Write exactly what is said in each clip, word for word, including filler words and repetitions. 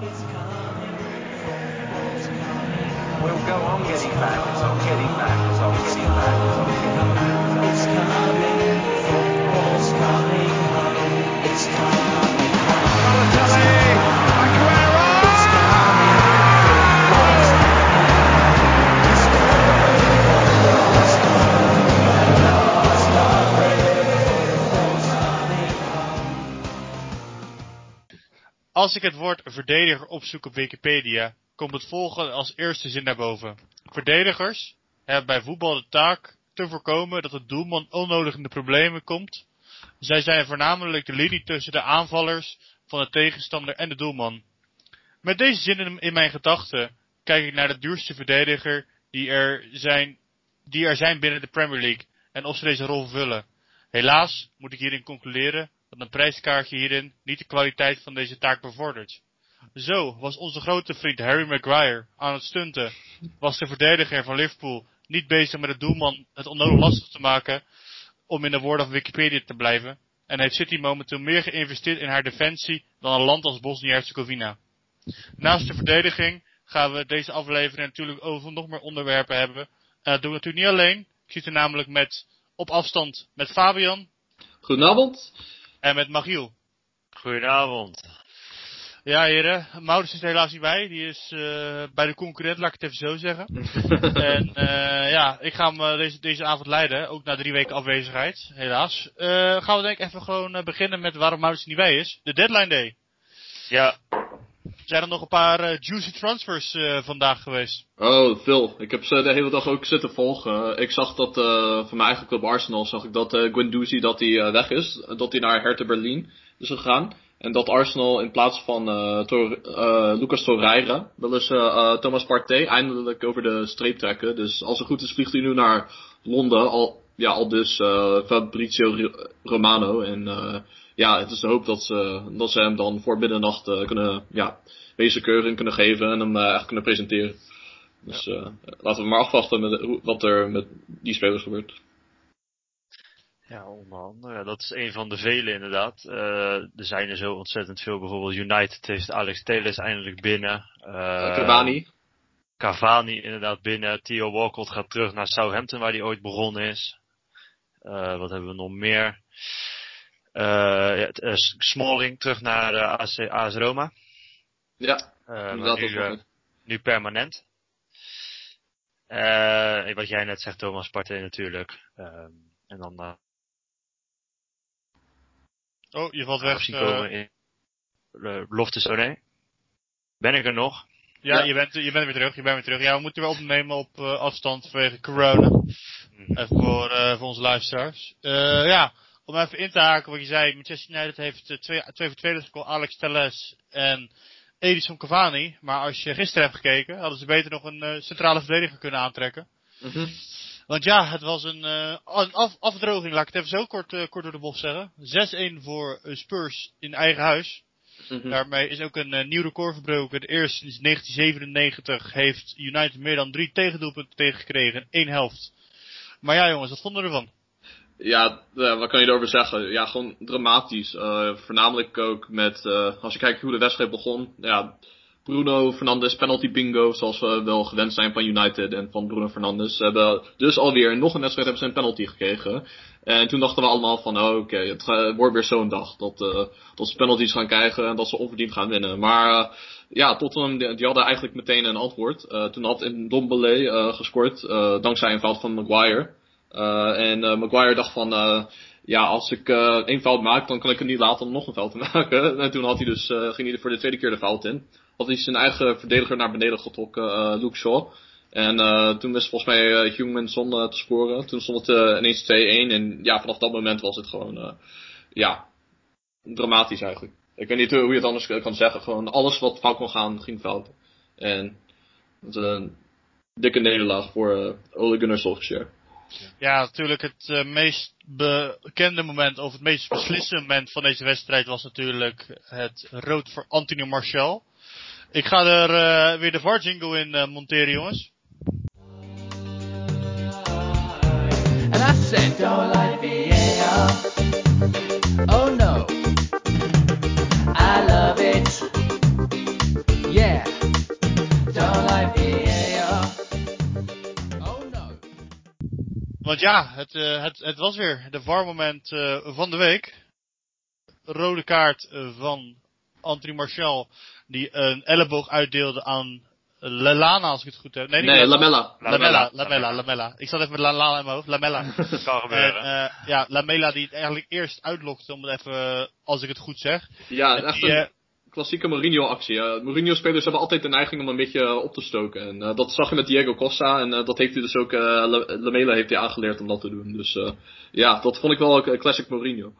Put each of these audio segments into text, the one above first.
We'll go on getting back, it's on getting back, it's on getting back, it's on getting back. It's coming, football's coming home, it's coming home. Balotelli, Maguire! It's coming, football's coming home. Als ik het woord verdediger opzoek op Wikipedia, komt het volgende als eerste zin naar boven. Verdedigers hebben bij voetbal de taak te voorkomen dat de doelman onnodig in de problemen komt. Zij zijn voornamelijk de linie tussen de aanvallers van de tegenstander en de doelman. Met deze zinnen in mijn gedachten kijk ik naar de duurste verdediger die er zijn, die er zijn binnen de Premier League en of ze deze rol vervullen. Helaas moet ik hierin concluderen dat een prijskaartje hierin niet de kwaliteit van deze taak bevordert. Zo was onze grote vriend Harry Maguire aan het stunten, was de verdediger van Liverpool niet bezig met de doelman het onnodig lastig te maken om in de woorden van Wikipedia te blijven en heeft City momenteel meer geïnvesteerd in haar defensie dan een land als Bosnië-Herzegovina. Naast de verdediging gaan we deze aflevering natuurlijk over nog meer onderwerpen hebben. En dat doen we natuurlijk niet alleen. Ik zit er namelijk met op afstand met Fabian. Goedenavond. En met Magiel. Goedenavond. Ja, heren. Mauders is er helaas niet bij. Die is uh, bij de concurrent, laat ik het even zo zeggen. en uh, ja, ik ga hem uh, deze, deze avond leiden. Ook na drie weken afwezigheid, helaas. Uh, gaan we denk ik even gewoon uh, beginnen met waarom Mauders niet bij is. De deadline day. Ja. Zijn er nog een paar uh, juicy transfers uh, vandaag geweest? Oh, veel. Ik heb ze de hele dag ook zitten volgen. Ik zag dat, uh, van mijn eigen club Arsenal, zag ik dat uh, Guendouzi dat hij uh, weg is. Dat hij naar Hertha Berlin is gegaan. En dat Arsenal in plaats van uh, Tor- uh, Lucas Torreira willen ze uh, Thomas Partey eindelijk over de streep trekken. Dus als het goed is vliegt hij nu naar Londen. Al, ja, al dus uh, Fabrizio R- Romano. En uh, ja, het is de hoop dat ze, dat ze hem dan voor middernacht uh, kunnen, ja, deze keuring kunnen geven en hem uh, echt kunnen presenteren. Dus ja. uh, laten we maar afwachten met, wat er met die spelers gebeurt. Ja, onder andere. Ja, dat is een van de vele inderdaad. Uh, er zijn er zo ontzettend veel. Bijvoorbeeld United heeft Alex Telles eindelijk binnen. Uh, Cavani. Cavani inderdaad binnen. Theo Walcott gaat terug naar Southampton waar hij ooit begonnen is. Uh, wat hebben we nog meer? Uh, ja, uh, Smalling terug naar uh, A S Roma. Ja, uh, inderdaad nu, uh, nu permanent. Uh, wat jij net zegt, Thomas Partey natuurlijk. Uh, en dan... Uh, Oh, je valt weg. Uh... In... Loftus-Cheek. Ben ik er nog? Ja, ja. Je, bent, je bent weer terug. Je bent weer terug. Ja, we moeten weer opnemen op uh, afstand vanwege corona. Mm. Uh, voor, uh, voor onze luisteraars. Uh, ja, om even in te haken wat je zei. Manchester United heeft uh, twee, twee verdedigers gekocht. Alex Telles en Edinson Cavani. Maar als je gisteren hebt gekeken, hadden ze beter nog een uh, centrale verdediger kunnen aantrekken. Mm-hmm. Want ja, het was een, uh, een af, afdroging, laat ik het even zo kort, uh, kort door de bocht zeggen. zes-een voor uh, Spurs in eigen huis. Mm-hmm. Daarmee is ook een uh, nieuw record verbroken. De eerste sinds negentien zevenennegentig heeft United meer dan drie tegendoelpunten tegengekregen in één helft. Maar ja jongens, wat vonden we ervan? Ja, uh, wat kan je erover zeggen? Ja, gewoon dramatisch. Uh, voornamelijk ook met, uh, als je kijkt hoe de wedstrijd begon... Ja, Bruno Fernandes, penalty bingo, zoals we wel gewend zijn van United en van Bruno Fernandes. Ze hebben dus alweer nog een wedstrijd hebben ze een penalty gekregen. En toen dachten we allemaal van, oh, oké, okay, het uh, wordt weer zo'n dag. Dat, uh, dat ze penalties gaan krijgen en dat ze onverdiend gaan winnen. Maar uh, ja, Tottenham, die, die hadden eigenlijk meteen een antwoord. Uh, toen had Ndombele uh, gescoord, uh, dankzij een fout van Maguire. Uh, en uh, Maguire dacht van... Uh, Ja, als ik uh, één fout maak, dan kan ik het niet laten om nog een fout te maken. En toen had hij dus, uh, ging hij voor de tweede keer de fout in. Had hij zijn eigen verdediger naar beneden getrokken, uh, Luke Shaw. En uh, toen wist volgens mij uh, Heung-min-son uh, te scoren. Toen stond het uh, ineens twee-een. En ja, vanaf dat moment was het gewoon, uh, ja, dramatisch eigenlijk. Ik weet niet hoe je het anders kan zeggen. Gewoon alles wat fout kon gaan, ging fout. En het was een dikke nederlaag voor uh, Ole Gunnar Solskjaer. Ja, natuurlijk het uh, meest bekende moment, of het meest beslissende moment van deze wedstrijd was natuurlijk het rood voor Anthony Martial. Ik ga er uh, weer de V A R jingle in uh, monteren, jongens. And I said, don't like V A R. Oh no, I love it. Want ja, het, uh, het, het was weer de V A R-moment uh, van de week. Rode kaart van Anthony Martial, die een elleboog uitdeelde aan Lallana, als ik het goed heb. Nee, nee Lamela. Lamela, Lamela, Lamela. Ik zat even met Lallana in mijn hoofd. Lamela. Dat kan gebeuren. En, uh, ja, Lamela die het eigenlijk eerst uitlokte, om het even, als ik het goed zeg. Ja, en echt die, een klassieke Mourinho-actie. Uh, Mourinho-spelers hebben altijd de neiging om een beetje op te stoken. En uh, dat zag je met Diego Costa. En uh, dat heeft hij dus ook, uh, Lamela heeft hij aangeleerd om dat te doen. Dus uh, ja, dat vond ik wel een classic Mourinho.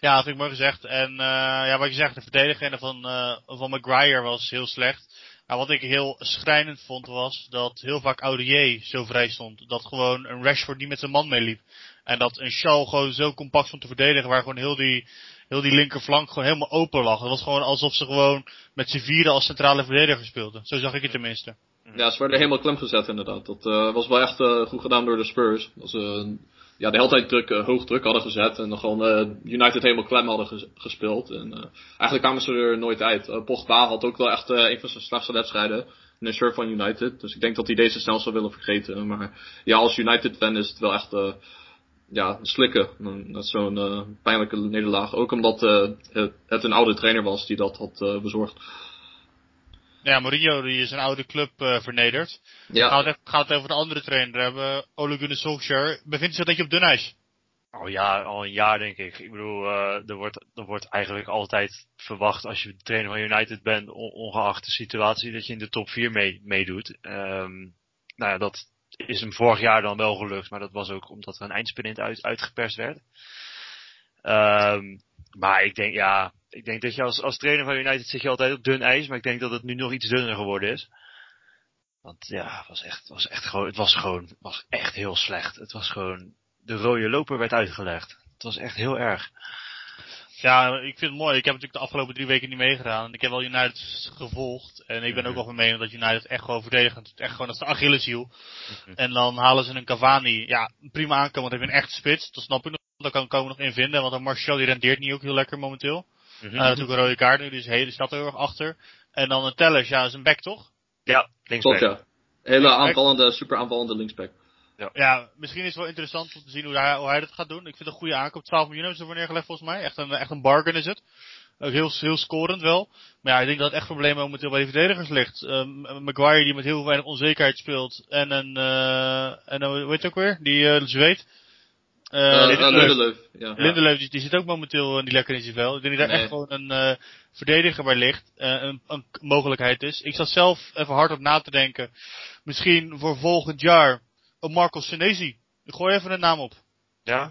Ja, dat vind ik mooi gezegd. En uh, ja, wat je zegt, de verdediging van, uh, van Maguire was heel slecht. Nou, wat ik heel schrijnend vond was dat heel vaak Aurier zo vrij stond. Dat gewoon een Rashford niet met zijn man meeliep. En dat een Shaw gewoon zo compact stond te verdedigen, waar gewoon heel die, heel die linkerflank gewoon helemaal open lag. Het was gewoon alsof ze gewoon met z'n vieren als centrale verdediger speelden. Zo zag ik het tenminste. Ja, ze werden helemaal klem gezet inderdaad. Dat uh, was wel echt uh, goed gedaan door de Spurs. Dat was uh, ja, de hele tijd druk, uh, hoog druk hadden gezet. En dan gewoon uh, United helemaal klem hadden ges- gespeeld. En uh, eigenlijk kwamen ze er nooit uit. Uh, Pogba had ook wel echt uh, een van zijn slechtste wedstrijden. Een shirt van United. Dus ik denk dat hij deze snel zou willen vergeten. Maar ja, als United-fan is het wel echt uh, ja, slikken. Dat is zo'n uh, pijnlijke nederlaag. Ook omdat uh, het een oude trainer was die dat had uh, bezorgd. Ja, Mourinho die is een oude club uh, vernederd. Ja. Gaat het, gaat het over de andere trainer hebben. Ole Gunnar Solskjaer bevindt zich dat je op dun ijs. Oh ja, al een jaar denk ik. Ik bedoel, uh, er, wordt, er wordt eigenlijk altijd verwacht als je trainer van United bent, on, ongeacht de situatie, dat je in de top vier mee, meedoet. Um, nou ja, dat is hem vorig jaar dan wel gelukt, maar dat was ook omdat er een eindsprint uit, uitgeperst werd. Um, maar ik denk, ja... Ik denk dat je als, als trainer van United zit je altijd op dun ijs. Maar ik denk dat het nu nog iets dunner geworden is. Want ja, het was echt, was echt gewoon, het was gewoon het was echt heel slecht. Het was gewoon, de rode loper werd uitgelegd. Het was echt heel erg. Ja, ik vind het mooi. Ik heb natuurlijk de afgelopen drie weken niet meegedaan. Ik heb wel United gevolgd. En ik ben ook wel van mening dat United echt gewoon verdedigend, echt gewoon als de Achilleshiel. En dan halen ze een Cavani. Ja, prima aankomen. Want hij heeft een echt spits. Dat snap ik nog. Daar kan ik ook nog in vinden. Want een Martial die rendeert niet ook heel lekker momenteel. Uh, natuurlijk een rode kaart nu, dus de hele stad er heel erg achter. En dan een Telles, ja, is een back toch? Ja, linksback. Tot, ja. Hele aanvallende, super aanvallende linksback. Ja. ja, misschien is het wel interessant om te zien hoe hij, hoe hij dat gaat doen. Ik vind het een goede aankoop. twaalf miljoen hebben ze ervoor neergelegd volgens mij. Echt een, echt een bargain is het. Ook heel, heel scorend wel. Maar ja, ik denk dat het echt probleem momenteel bij de verdedigers ligt. Uh, Maguire die met heel weinig onzekerheid speelt. En een, uh, en een, hoe heet het ook weer? Die uh, zweet. Uh, uh, Lindelöf, Lindelöf, ja. Lindelöf die, die zit ook momenteel niet lekker in zijn vel. Ik denk dat daar nee. echt gewoon een uh, verdediger bij ligt. Uh, een, een mogelijkheid is. Ik zat zelf even hard op na te denken. Misschien voor volgend jaar een Marco Senesi. Ik gooi even een naam op. Ja,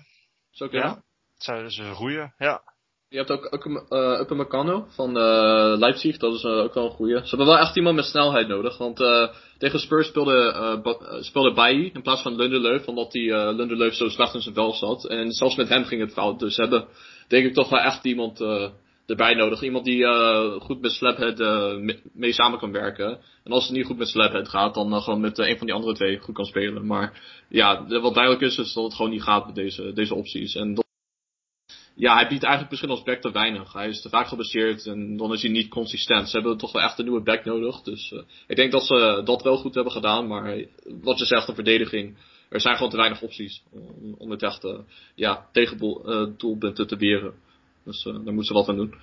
zo ja. ja. Dat is een goeie. Ja. Je hebt ook, ook uh, Upamecano van uh, Leipzig. Dat is uh, ook wel een goeie. Ze hebben wel echt iemand met snelheid nodig. Want uh, tegen Spurs speelde, uh, ba- speelde Bailly in plaats van Lindelöf. Omdat hij uh, Lindelöf zo slecht in zijn vel zat. En zelfs met hem ging het fout. Dus hebben denk ik toch wel echt iemand uh, erbij nodig. Iemand die uh, goed met Slaphead uh, mee samen kan werken. En als het niet goed met Slaphead gaat. Dan uh, gewoon met uh, een van die andere twee goed kan spelen. Maar ja, wat duidelijk is, is dat het gewoon niet gaat met deze, deze opties. En dat ja, hij biedt eigenlijk misschien als back te weinig. Hij is te vaak geblesseerd en dan is hij niet consistent. Ze hebben toch wel echt een nieuwe back nodig. Dus uh, ik denk dat ze dat wel goed hebben gedaan. Maar wat je zegt, de verdediging. Er zijn gewoon te weinig opties om, om het echt uh, ja, tegen uh, doelpunten te weren. Dus uh, daar moeten ze wat aan doen.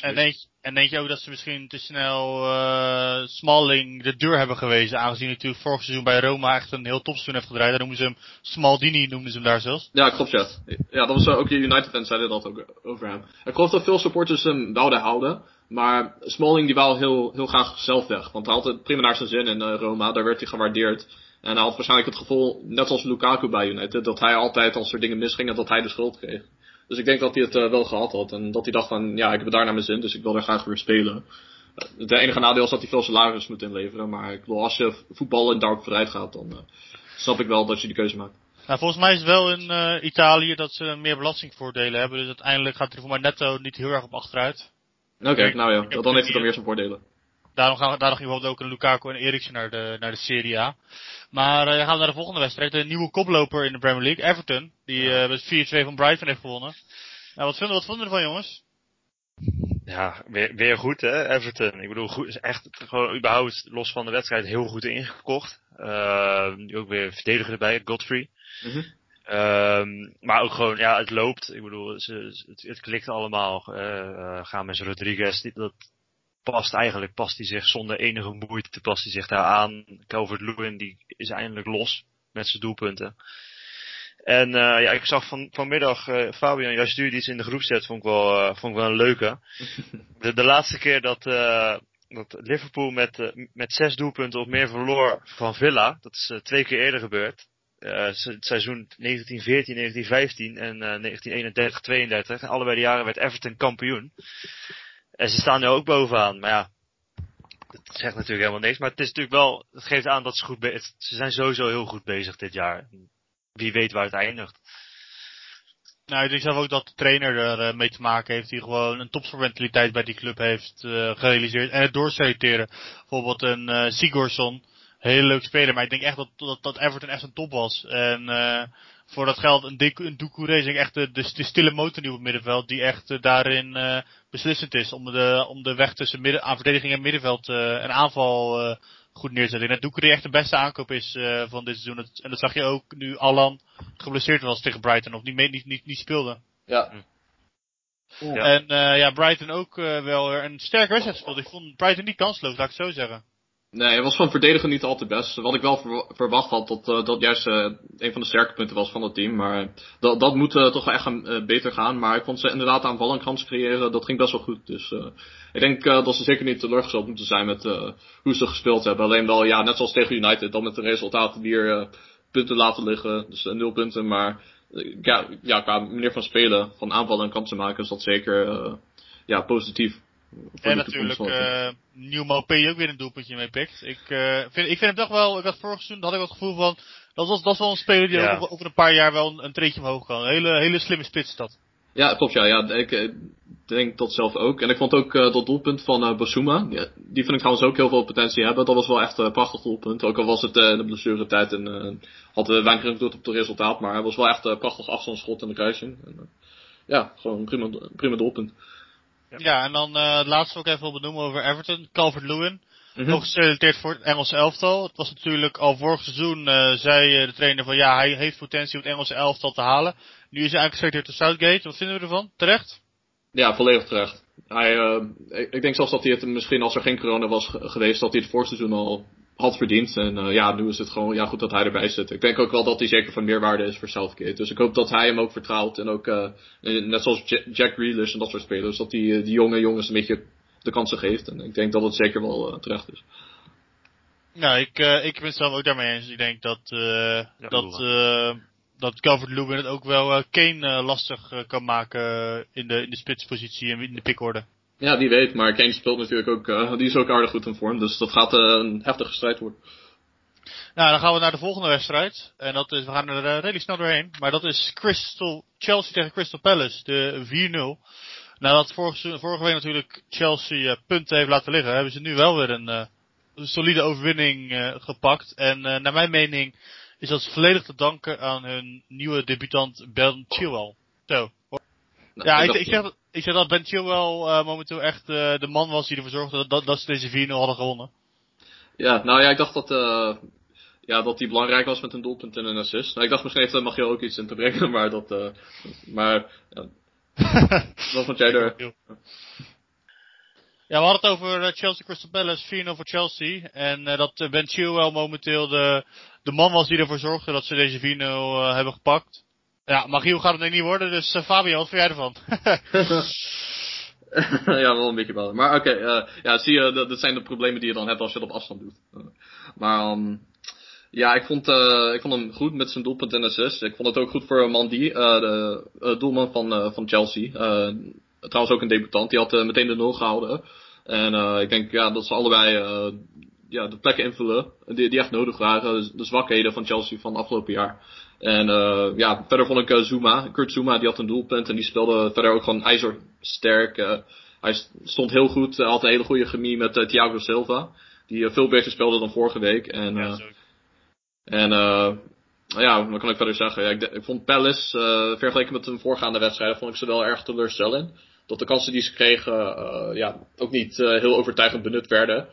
En denk, en denk je ook dat ze misschien te snel uh, Smalling de deur hebben gewezen? Aangezien hij natuurlijk vorig seizoen bij Roma echt een heel topseizoen heeft gedraaid. Daar noemen ze hem Smaldini, noemden ze hem daar zelfs. Ja, klopt ja. Ja, dat was uh, ook de United-fans zeiden dat ook over hem. Ik geloof dat veel supporters hem wouden houden. Maar Smalling die wou heel, heel graag zelf weg. Want hij had het prima naar zijn zin in uh, Roma. Daar werd hij gewaardeerd. En hij had waarschijnlijk het gevoel, net als Lukaku bij United, dat hij altijd als er dingen misgingen, dat hij de schuld kreeg. Dus ik denk dat hij het uh, wel gehad had. En dat hij dacht van, ja, ik heb het daar naar mijn zin, dus ik wil daar graag weer spelen. Het enige nadeel is dat hij veel salaris moet inleveren. Maar ik bedoel, als je voetballen en daarop vooruit gaat, dan uh, snap ik wel dat je die keuze maakt. Nou, volgens mij is het wel in uh, Italië dat ze meer belastingvoordelen hebben. Dus uiteindelijk gaat hij voor mij netto niet heel erg op achteruit. Oké, okay, nou ja, dan heeft het dan weer zijn voordelen. Daarom gaan we, daarom ging bijvoorbeeld ook een Lukaku en Eriksen naar de, naar de Serie A. Maar uh, dan gaan we naar de volgende wedstrijd. De nieuwe koploper in de Premier League, Everton. Die uh, met vier twee van Brighton heeft gewonnen. Nou, wat vonden, wat vonden we ervan, jongens? Ja, weer, weer goed hè, Everton. Ik bedoel, goed, is echt gewoon überhaupt los van de wedstrijd heel goed ingekocht. Uh, die ook weer verdediger erbij, Godfrey. Mm-hmm. Um, maar ook gewoon, ja, het loopt. Ik bedoel, ze, het, het klikt allemaal. Uh, James Rodriguez, die, dat past eigenlijk, past hij zich zonder enige moeite, past hij zich daar aan. Calvert-Lewin, die is eindelijk los met zijn doelpunten. En uh, ja, ik zag van, vanmiddag, uh, Fabian, jouw stuur die is in de groepschat, vond ik wel, uh, vond ik wel een leuke. De, de laatste keer dat, uh, dat Liverpool met, uh, met zes doelpunten of meer verloor van Villa, dat is uh, twee keer eerder gebeurd. Uh, het seizoen negentien veertien, negentien vijftien en uh, negentien eenendertig tweeëndertig. Allebei de jaren werd Everton kampioen. En ze staan nu ook bovenaan. Maar ja, het zegt natuurlijk helemaal niks. Maar het is natuurlijk wel, het geeft aan dat ze goed be- het, ze zijn sowieso heel goed bezig dit jaar. Wie weet waar het eindigt. Nou, ik denk zelf ook dat de trainer er uh, mee te maken heeft. Die gewoon een topsportmentaliteit bij die club heeft uh, gerealiseerd. En het doorselecteren. Bijvoorbeeld een uh, Sigurdsson. Hele leuk speler, maar ik denk echt dat, dat, dat Everton echt een top was. En uh, voor dat geld een, Doeku, een Doeku Racing echt de, de, de stille motor nu op het middenveld. Die echt uh, daarin uh, beslissend is om de, om de weg tussen midden, aan verdediging en middenveld uh, en aanval uh, goed neer te zetten. En Doeku die echt de beste aankoop is uh, van dit seizoen. En dat zag je ook nu Alan geblesseerd was tegen Brighton of niet, mee, niet, niet, niet speelde. Ja. Oeh. En uh, ja, Brighton ook uh, wel een sterke wedstrijd gespeeld. Ik vond Brighton niet kansloos, laat ik het zo zeggen. Nee, het was van verdedigen niet al te best. Wat ik wel verwacht had, dat uh, dat juist uh, een van de sterke punten was van het team. Maar uh, dat, dat moet uh, toch wel echt gaan, uh, beter gaan. Maar ik vond ze inderdaad aanvallen en kansen creëren. Dat ging best wel goed. Dus uh, ik denk uh, dat ze zeker niet teleurgesteld moeten zijn met uh, hoe ze gespeeld hebben. Alleen wel, ja, net zoals tegen United, dan met de resultaten hier uh, punten laten liggen. Dus uh, nul punten. Maar uh, ja, ja, qua manier van spelen, van aanvallen en kansen maken, is dat zeker uh, ja, positief. En natuurlijk uh, Nieuw P ook weer een doelpuntje mee pikt. Ik, uh, vind, ik vind hem toch wel, ik had vorig seizoen had ik het gevoel van, dat was, dat was wel een speler die ja. over, over een paar jaar wel een, een treetje omhoog kan. Een hele, hele slimme spits dat. Ja, klopt ja. ja ik, ik denk dat zelf ook. En ik vond ook uh, dat doelpunt van uh, Basuma, ja, die vind ik trouwens ook heel veel potentie hebben. Dat was wel echt een uh, prachtig doelpunt. Ook al was het uh, in de blessuretijd en uh, had uh, weinig invloed op het resultaat. Maar het was wel echt een uh, prachtig afstandsschot in de kruising. En, uh, ja, gewoon een prima, prima doelpunt. Ja, en dan uh, het laatste wat ik even wil benoemen over Everton. Calvert-Lewin, mm-hmm. nog geselecteerd voor het Engelse elftal. Het was natuurlijk al vorig seizoen, uh, zei de trainer van ja, hij heeft potentie om het Engelse elftal te halen. Nu is hij eigenlijk geselecteerd door Southgate. Wat vinden we ervan? Terecht? Ja, volledig terecht. Hij, uh, ik, ik denk zelfs dat hij het misschien, als er geen corona was g- geweest, dat hij het voorseizoen al had verdiend. En uh, ja, nu is het gewoon ja goed dat hij erbij zit. Ik denk ook wel dat hij zeker van meerwaarde is voor Southgate. Dus ik hoop dat hij hem ook vertrouwt. En ook, uh, net zoals J- Jack Grealish en dat soort spelers, dat hij uh, die jonge jongens een beetje de kansen geeft. En ik denk dat het zeker wel uh, terecht is. Nou, ik, uh, ik ben zelf ook daarmee eens. Ik denk dat, uh, ja, dat, uh, dat Calvert-Lewin het ook wel uh, Kane uh, lastig uh, kan maken in de, in de spitspositie en in de pickorde. Ja, die weet, maar Kane speelt natuurlijk ook, uh, die is ook aardig goed in vorm, dus dat gaat uh, een heftige strijd worden. Nou, dan gaan we naar de volgende wedstrijd. En dat is, we gaan er uh, redelijk snel doorheen, maar dat is Crystal, Chelsea tegen Crystal Palace, de vier nul. Nadat vorige, vorige week natuurlijk Chelsea uh, punten heeft laten liggen, hebben ze nu wel weer een uh, solide overwinning uh, gepakt. En uh, naar mijn mening is dat volledig te danken aan hun nieuwe debutant Ben Chilwell. Zo. Nou, ja, ik, ik, zeg dat, ik zeg dat Ben Chilwell uh, momenteel echt uh, de man was die ervoor zorgde dat, dat, dat ze deze vier nul hadden gewonnen. Ja, nou ja, ik dacht dat uh, ja, dat hij belangrijk was met een doelpunt en een assist. Nou, ik dacht misschien heeft uh, Magiel ook iets in te brengen, maar dat... Uh, maar, ja. Wat vond jij er? Ja, we hadden het over uh, Chelsea Crystal Palace, vier nul voor Chelsea. En uh, dat uh, Ben Chilwell momenteel de, de man was die ervoor zorgde dat ze deze vier nul uh, hebben gepakt. Ja, Magiel gaat het denk niet worden, dus uh, Fabian, wat vind jij ervan? Ja, wel een beetje ballen. Maar oké, okay, uh, ja, zie je, dat, dat zijn de problemen die je dan hebt als je dat op afstand doet. Uh, maar um, ja, ik vond, uh, ik vond hem goed met zijn doelpunt en assist. Ik vond het ook goed voor Mandy, uh, de uh, doelman van, uh, van Chelsea. Uh, trouwens ook een debutant, die had uh, meteen de nul gehouden. En uh, ik denk ja, dat ze allebei uh, ja, de plekken invullen die, die echt nodig waren. De, de zwakheden van Chelsea van afgelopen jaar. En uh, ja, verder vond ik uh, Zuma, Kurt Zuma, die had een doelpunt en die speelde verder ook gewoon ijzersterk. Uh, hij stond heel goed, uh, had een hele goede chemie met uh, Thiago Silva, die uh, veel beter speelde dan vorige week. En, uh, ja, en uh, ja, wat kan ik verder zeggen? Ja, ik, ik vond Palace, uh, vergeleken met hun voorgaande wedstrijden, vond ik ze wel erg teleurstellend. Dat de kansen die ze kregen uh, ja, ook niet uh, heel overtuigend benut werden.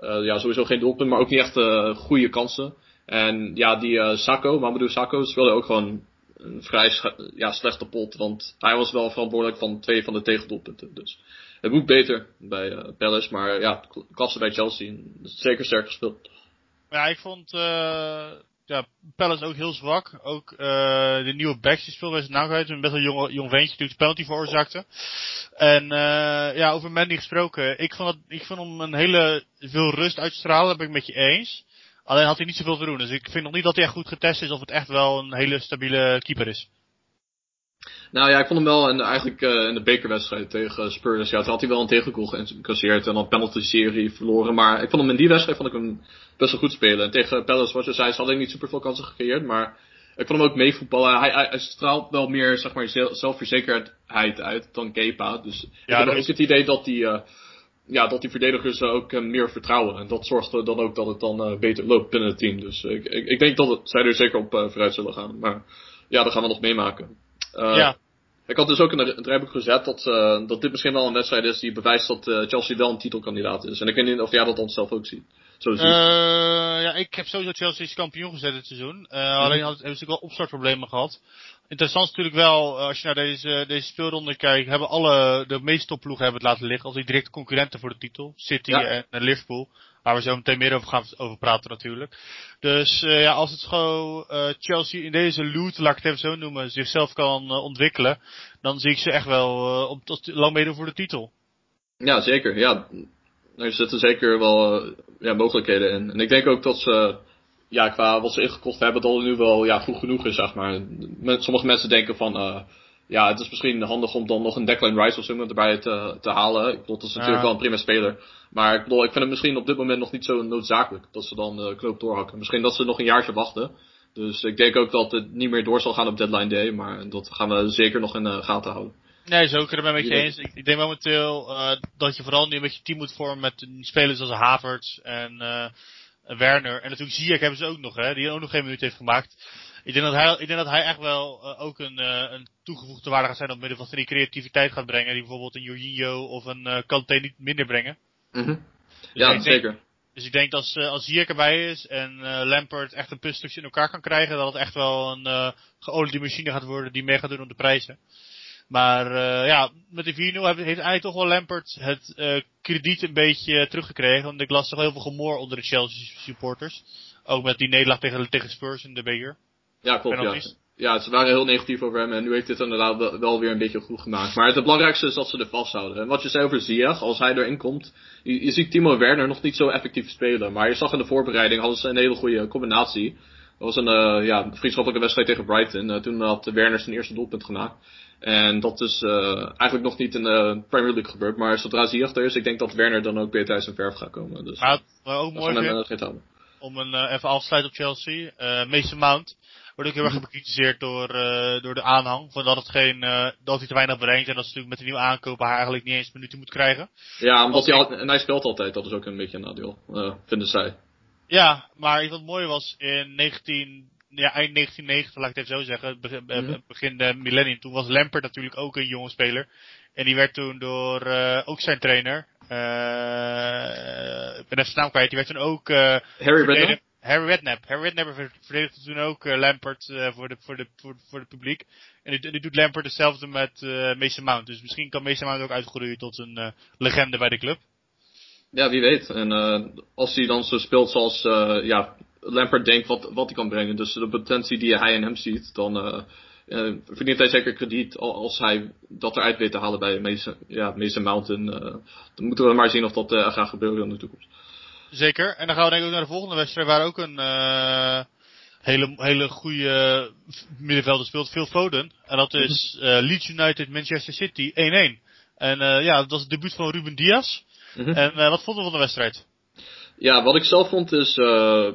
Uh, ja, sowieso geen doelpunt, maar ook niet echt uh, goede kansen. En ja, die uh, Sakho, Mamadou Sakho, speelde ook gewoon een vrij scha- ja, slechte pot. Want hij was wel verantwoordelijk van twee van de tegendoelpunten. Dus het moet beter bij uh, Palace, maar ja, klasse bij Chelsea. Zeker sterk gespeeld. Ja, ik vond uh, ja, Palace ook heel zwak. Ook uh, de nieuwe backs die speelde bij zijn naam uit. Een best wel jong, jong ventje die de penalty veroorzaakte. En uh, ja, over Mandy gesproken. Ik vond, dat, ik vond hem een hele veel rust uitstralen, dat ben ik met je eens. Alleen had hij niet zoveel te doen. Dus ik vind nog niet dat hij echt goed getest is of het echt wel een hele stabiele keeper is. Nou ja, ik vond hem wel in, eigenlijk uh, in de bekerwedstrijd tegen Spurs. Ja, toen had hij wel een tegengoal gecasseerd en dan penalty-serie verloren. Maar ik vond hem in die wedstrijd vond ik hem best wel goed spelen. En tegen Palace, wat je zei, ze hadden niet super veel kansen gecreëerd. Maar ik vond hem ook meevoetballen. Hij, hij, hij straalt wel meer, zeg maar, zelfverzekerdheid uit dan Kepa. Dus ja, ik heb ook is... het idee dat die, uh, ja, dat die verdedigers ook uh, meer vertrouwen. En dat zorgt er dan ook dat het dan uh, beter loopt binnen het team. Dus uh, ik, ik, ik denk dat het, zij er zeker op uh, vooruit zullen gaan. Maar ja, dat gaan we nog meemaken. Uh, ja. Ik had dus ook in het rijboek gezet dat, uh, dat dit misschien wel een wedstrijd is die bewijst dat uh, Chelsea wel een titelkandidaat is. En ik weet niet of jij dat dan zelf ook ziet. Zo ziet. Uh, ja, ik heb sowieso Chelsea's kampioen gezet dit seizoen. Uh, mm-hmm. Alleen hadden ze natuurlijk wel opstartproblemen gehad. Interessant is natuurlijk wel, als je naar deze, deze speelronde kijkt, hebben alle, de meeste topploegen hebben het laten liggen. Als die directe concurrenten voor de titel, City ja. en, en Liverpool. Waar we zo meteen meer over gaan over praten natuurlijk. Dus uh, ja, als het gewoon uh, Chelsea in deze loot, laat ik het even zo noemen, zichzelf kan uh, ontwikkelen, dan zie ik ze echt wel uh, op, tot, lang meedoen voor de titel. Ja, zeker. Ja, er zitten zeker wel uh, ja, mogelijkheden in. En ik denk ook dat ze, uh, ja, qua wat ze ingekocht hebben, dat het nu wel ja, vroeg genoeg is, zeg maar. Met, sommige mensen denken van, uh, ja, het is misschien handig om dan nog een Declan Rice of zo erbij te, te halen. Ik bedoel, dat is natuurlijk ja. wel een prima speler. Maar ik bedoel, ik vind het misschien op dit moment nog niet zo noodzakelijk dat ze dan uh, knoop doorhakken. Misschien dat ze nog een jaartje wachten. Dus ik denk ook dat het niet meer door zal gaan op deadline day. Maar dat gaan we zeker nog in de uh, gaten houden. Nee, zo kunnen we het met je eens. Ik, ik denk momenteel uh, dat je vooral nu een beetje team moet vormen met spelers als Havertz en uh, Werner. En natuurlijk Ziyech hebben ze ook nog, hè, die ook nog geen minuut heeft gemaakt. Ik denk dat hij, ik denk dat hij echt wel uh, ook een, uh, een toegevoegde waarde gaat zijn op middel van die creativiteit gaat brengen. Die bijvoorbeeld een Jorginho of een uh, Kanté niet minder brengen. Mm-hmm. Dus ja, zeker. Denk, dus ik denk dat als, als Ziyech erbij is en uh, Lampard echt een puzzelstukje in elkaar kan krijgen, dat het echt wel een uh, geoliede machine gaat worden die mee gaat doen op de prijzen. Maar uh, ja, met die vier nul heeft eigenlijk toch wel Lampard het uh, krediet een beetje uh, teruggekregen. Want ik las toch heel veel gemoor onder de Chelsea supporters. Ook met die nederlaag tegen, tegen Spurs in de beker. Ja, klopt. Ja. ja, ze waren heel negatief over hem en nu heeft dit inderdaad wel, wel weer een beetje goed gemaakt. Maar het belangrijkste is dat ze er vasthouden. En wat je zei over Ziyech, als hij erin komt, je, je ziet Timo Werner nog niet zo effectief spelen. Maar je zag in de voorbereiding, hadden ze een hele goede combinatie. Dat was een uh, ja, vriendschappelijke wedstrijd tegen Brighton. Uh, toen had Werner zijn eerste doelpunt gemaakt. En dat is uh, eigenlijk nog niet in de uh, Premier League gebeurd. Maar zodra Ziyech er is, ik denk dat Werner dan ook weer thuis in verf gaat komen. Dus, ja, maar ook mooi weer, om een, uh, even af te sluiten op Chelsea. Uh, Mason Mount. Wordt ook heel erg bekritiseerd door, uh, door de aanhang. Van dat, het geen, uh, dat hij te weinig brengt. En dat ze natuurlijk met de nieuwe aankopen hij eigenlijk niet eens minuten moet krijgen. Ja, omdat hij al, en hij speelt altijd. Dat is ook een beetje een nadeel. Uh, vinden zij. Ja, maar wat mooi was. In negentien, ja, eind negentien negentig, laat ik het even zo zeggen. Begin, mm-hmm. begin de millennium. Toen was Lampard natuurlijk ook een jonge speler. En die werd toen door uh, ook zijn trainer. Uh, ik ben even zijn naam kwijt. Die werd toen ook... Uh, Harry Redknapp. Harry Redknapp. Harry Redknapp verdedigde toen ook uh, Lampard uh, voor, de, voor, de, voor, voor het publiek. En nu doet Lampard hetzelfde met uh, Mason Mount. Dus misschien kan Mason Mount ook uitgroeien tot een uh, legende bij de club. Ja, wie weet. En uh, als hij dan zo speelt zoals uh, ja, Lampard denkt wat, wat hij kan brengen. Dus de potentie die hij in hem ziet, dan uh, uh, verdient hij zeker krediet als hij dat eruit weet te halen bij Mason, ja, Mason Mount. En, uh, dan moeten we maar zien of dat uh, gaat gebeuren in de toekomst. Zeker. En dan gaan we denk ik ook naar de volgende wedstrijd, waar ook een uh, hele, hele goede middenvelder speelt, Phil Foden. En dat is uh, Leeds United Manchester City één-één. En uh, ja, dat was het debuut van Ruben Diaz. Uh-huh. En uh, wat vonden we van de wedstrijd? Ja, wat ik zelf vond is... Uh,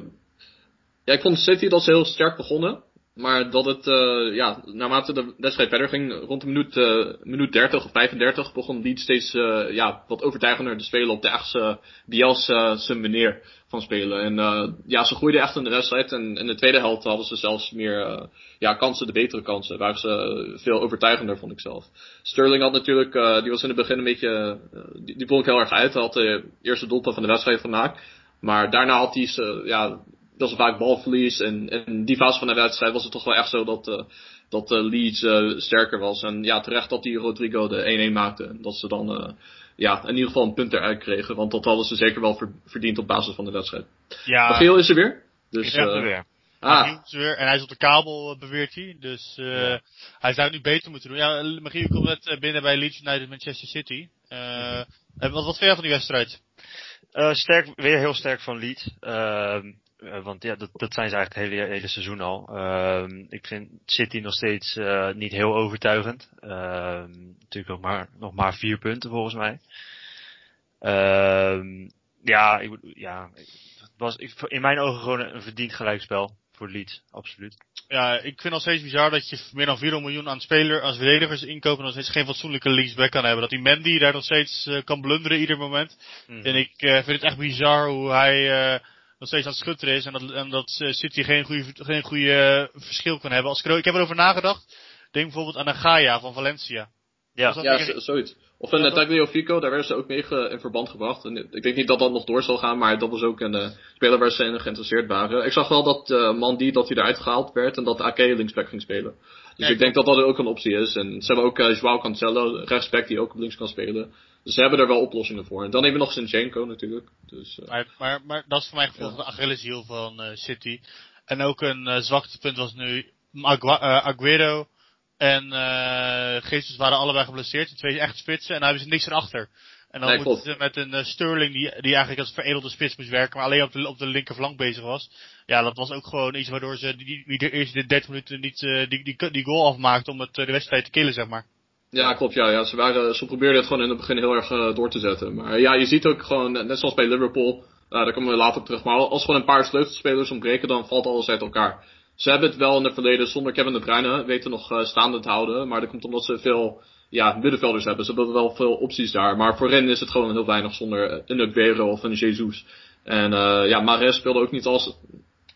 ja, ik vond City dat ze heel sterk begonnen. Maar dat het, uh, ja, naarmate de wedstrijd verder ging, rond de minuut, uh, minuut dertig of vijfendertig, begon Leeds steeds, uh, ja, wat overtuigender te spelen op de echte Bielsa zijn manier van spelen. En, uh, ja, ze groeiden echt in de wedstrijd. En in de tweede helft hadden ze zelfs meer, uh, ja, kansen, de betere kansen. Waren ze veel overtuigender, vond ik zelf. Sterling had natuurlijk, uh, die was in het begin een beetje, uh, die, die vond ik heel erg uit. Hij had de eerste doelpunt van de wedstrijd gemaakt. Maar daarna had hij, uh, ja, dat is vaak balverlies. En, en die fase van de wedstrijd was het toch wel echt zo dat, uh, dat uh, Leeds uh, sterker was. En ja, terecht dat die Rodrigo de één-één maakte. En dat ze dan uh, ja, in ieder geval een punt eruit kregen. Want dat hadden ze zeker wel verdiend op basis van de wedstrijd. Ja. Magiel is er weer. Dus, ik heb er weer. Ah. Weer, en hij is op de kabel, beweert hij. Dus uh, ja. Hij zou het nu beter moeten doen. Ja, Magiel komt net binnen bij Leeds United Manchester City. Uh, ja. wat, wat vind jij van die wedstrijd? Uh, sterk, weer heel sterk van Leeds. Uh, want ja, dat, dat zijn ze eigenlijk het hele, hele seizoen al. Uh, ik vind City nog steeds uh, niet heel overtuigend. Uh, natuurlijk nog maar, nog maar vier punten volgens mij. Uh, ja, ik, ja het was ik, in mijn ogen gewoon een verdiend gelijkspel voor Leeds, absoluut. Ja, ik vind het nog steeds bizar dat je meer dan vier miljoen aan speler als verdedigers inkopen en nog steeds geen fatsoenlijke linksback kan hebben. Dat die Mendy daar nog steeds uh, kan blunderen ieder moment. Mm. En ik uh, vind het echt bizar hoe hij uh, nog steeds aan het schutteren is en dat, en dat uh, City geen goede geen goede uh, verschil kan hebben. Als ik, ik heb erover nagedacht. Denk bijvoorbeeld aan Agaya van Valencia. Ja, ja een... zoiets. Of een ja, Taglio Fico, daar werden ze ook mee ge- in verband gebracht. En ik denk niet dat dat nog door zal gaan, maar dat was ook een uh, speler waar ze in geïnteresseerd waren. Ik zag wel dat uh, Mandy dat hij eruit gehaald werd en dat Ake linksback ging spelen. Dus ja, ik denk dat dat ook een optie is. En ze hebben ook uh, João Cancelo, rechtsback, die ook op links kan spelen. Dus ze hebben er wel oplossingen voor. En dan hebben we nog Zinchenko natuurlijk. Dus, uh, maar, maar, maar dat is voor mij gevolg ja. de Achilleshiel van uh, City. En ook een uh, zwaktepunt was nu Agu- uh, Aguero... En uh, Jezus waren allebei geblesseerd. De twee echte spitsen. En daar hebben ze niks erachter. En dan nee, moeten ze met een uh, Sterling die, die eigenlijk als veredelde spits moest werken. Maar alleen op de, op de linkerflank bezig was. Ja, dat was ook gewoon iets waardoor ze die, die de eerste dertig minuten niet uh, die, die, die goal afmaakten. Om het, uh, de wedstrijd te killen, zeg maar. Ja, klopt. Ja, ja. Ze, waren, ze probeerden het gewoon in het begin heel erg uh, door te zetten. Maar ja, je ziet ook gewoon, net zoals bij Liverpool. Uh, daar komen we later op terug. Maar als gewoon een paar sleutelspelers ontbreken, dan valt alles uit elkaar. Ze hebben het wel in het verleden zonder Kevin De Bruyne weten nog uh, staande te houden. Maar dat komt omdat ze veel ja, middenvelders hebben. Ze hebben wel veel opties daar. Maar voorin is het gewoon heel weinig zonder een Aguero of een Jesus. En uh, ja, Mahrez speelde ook niet als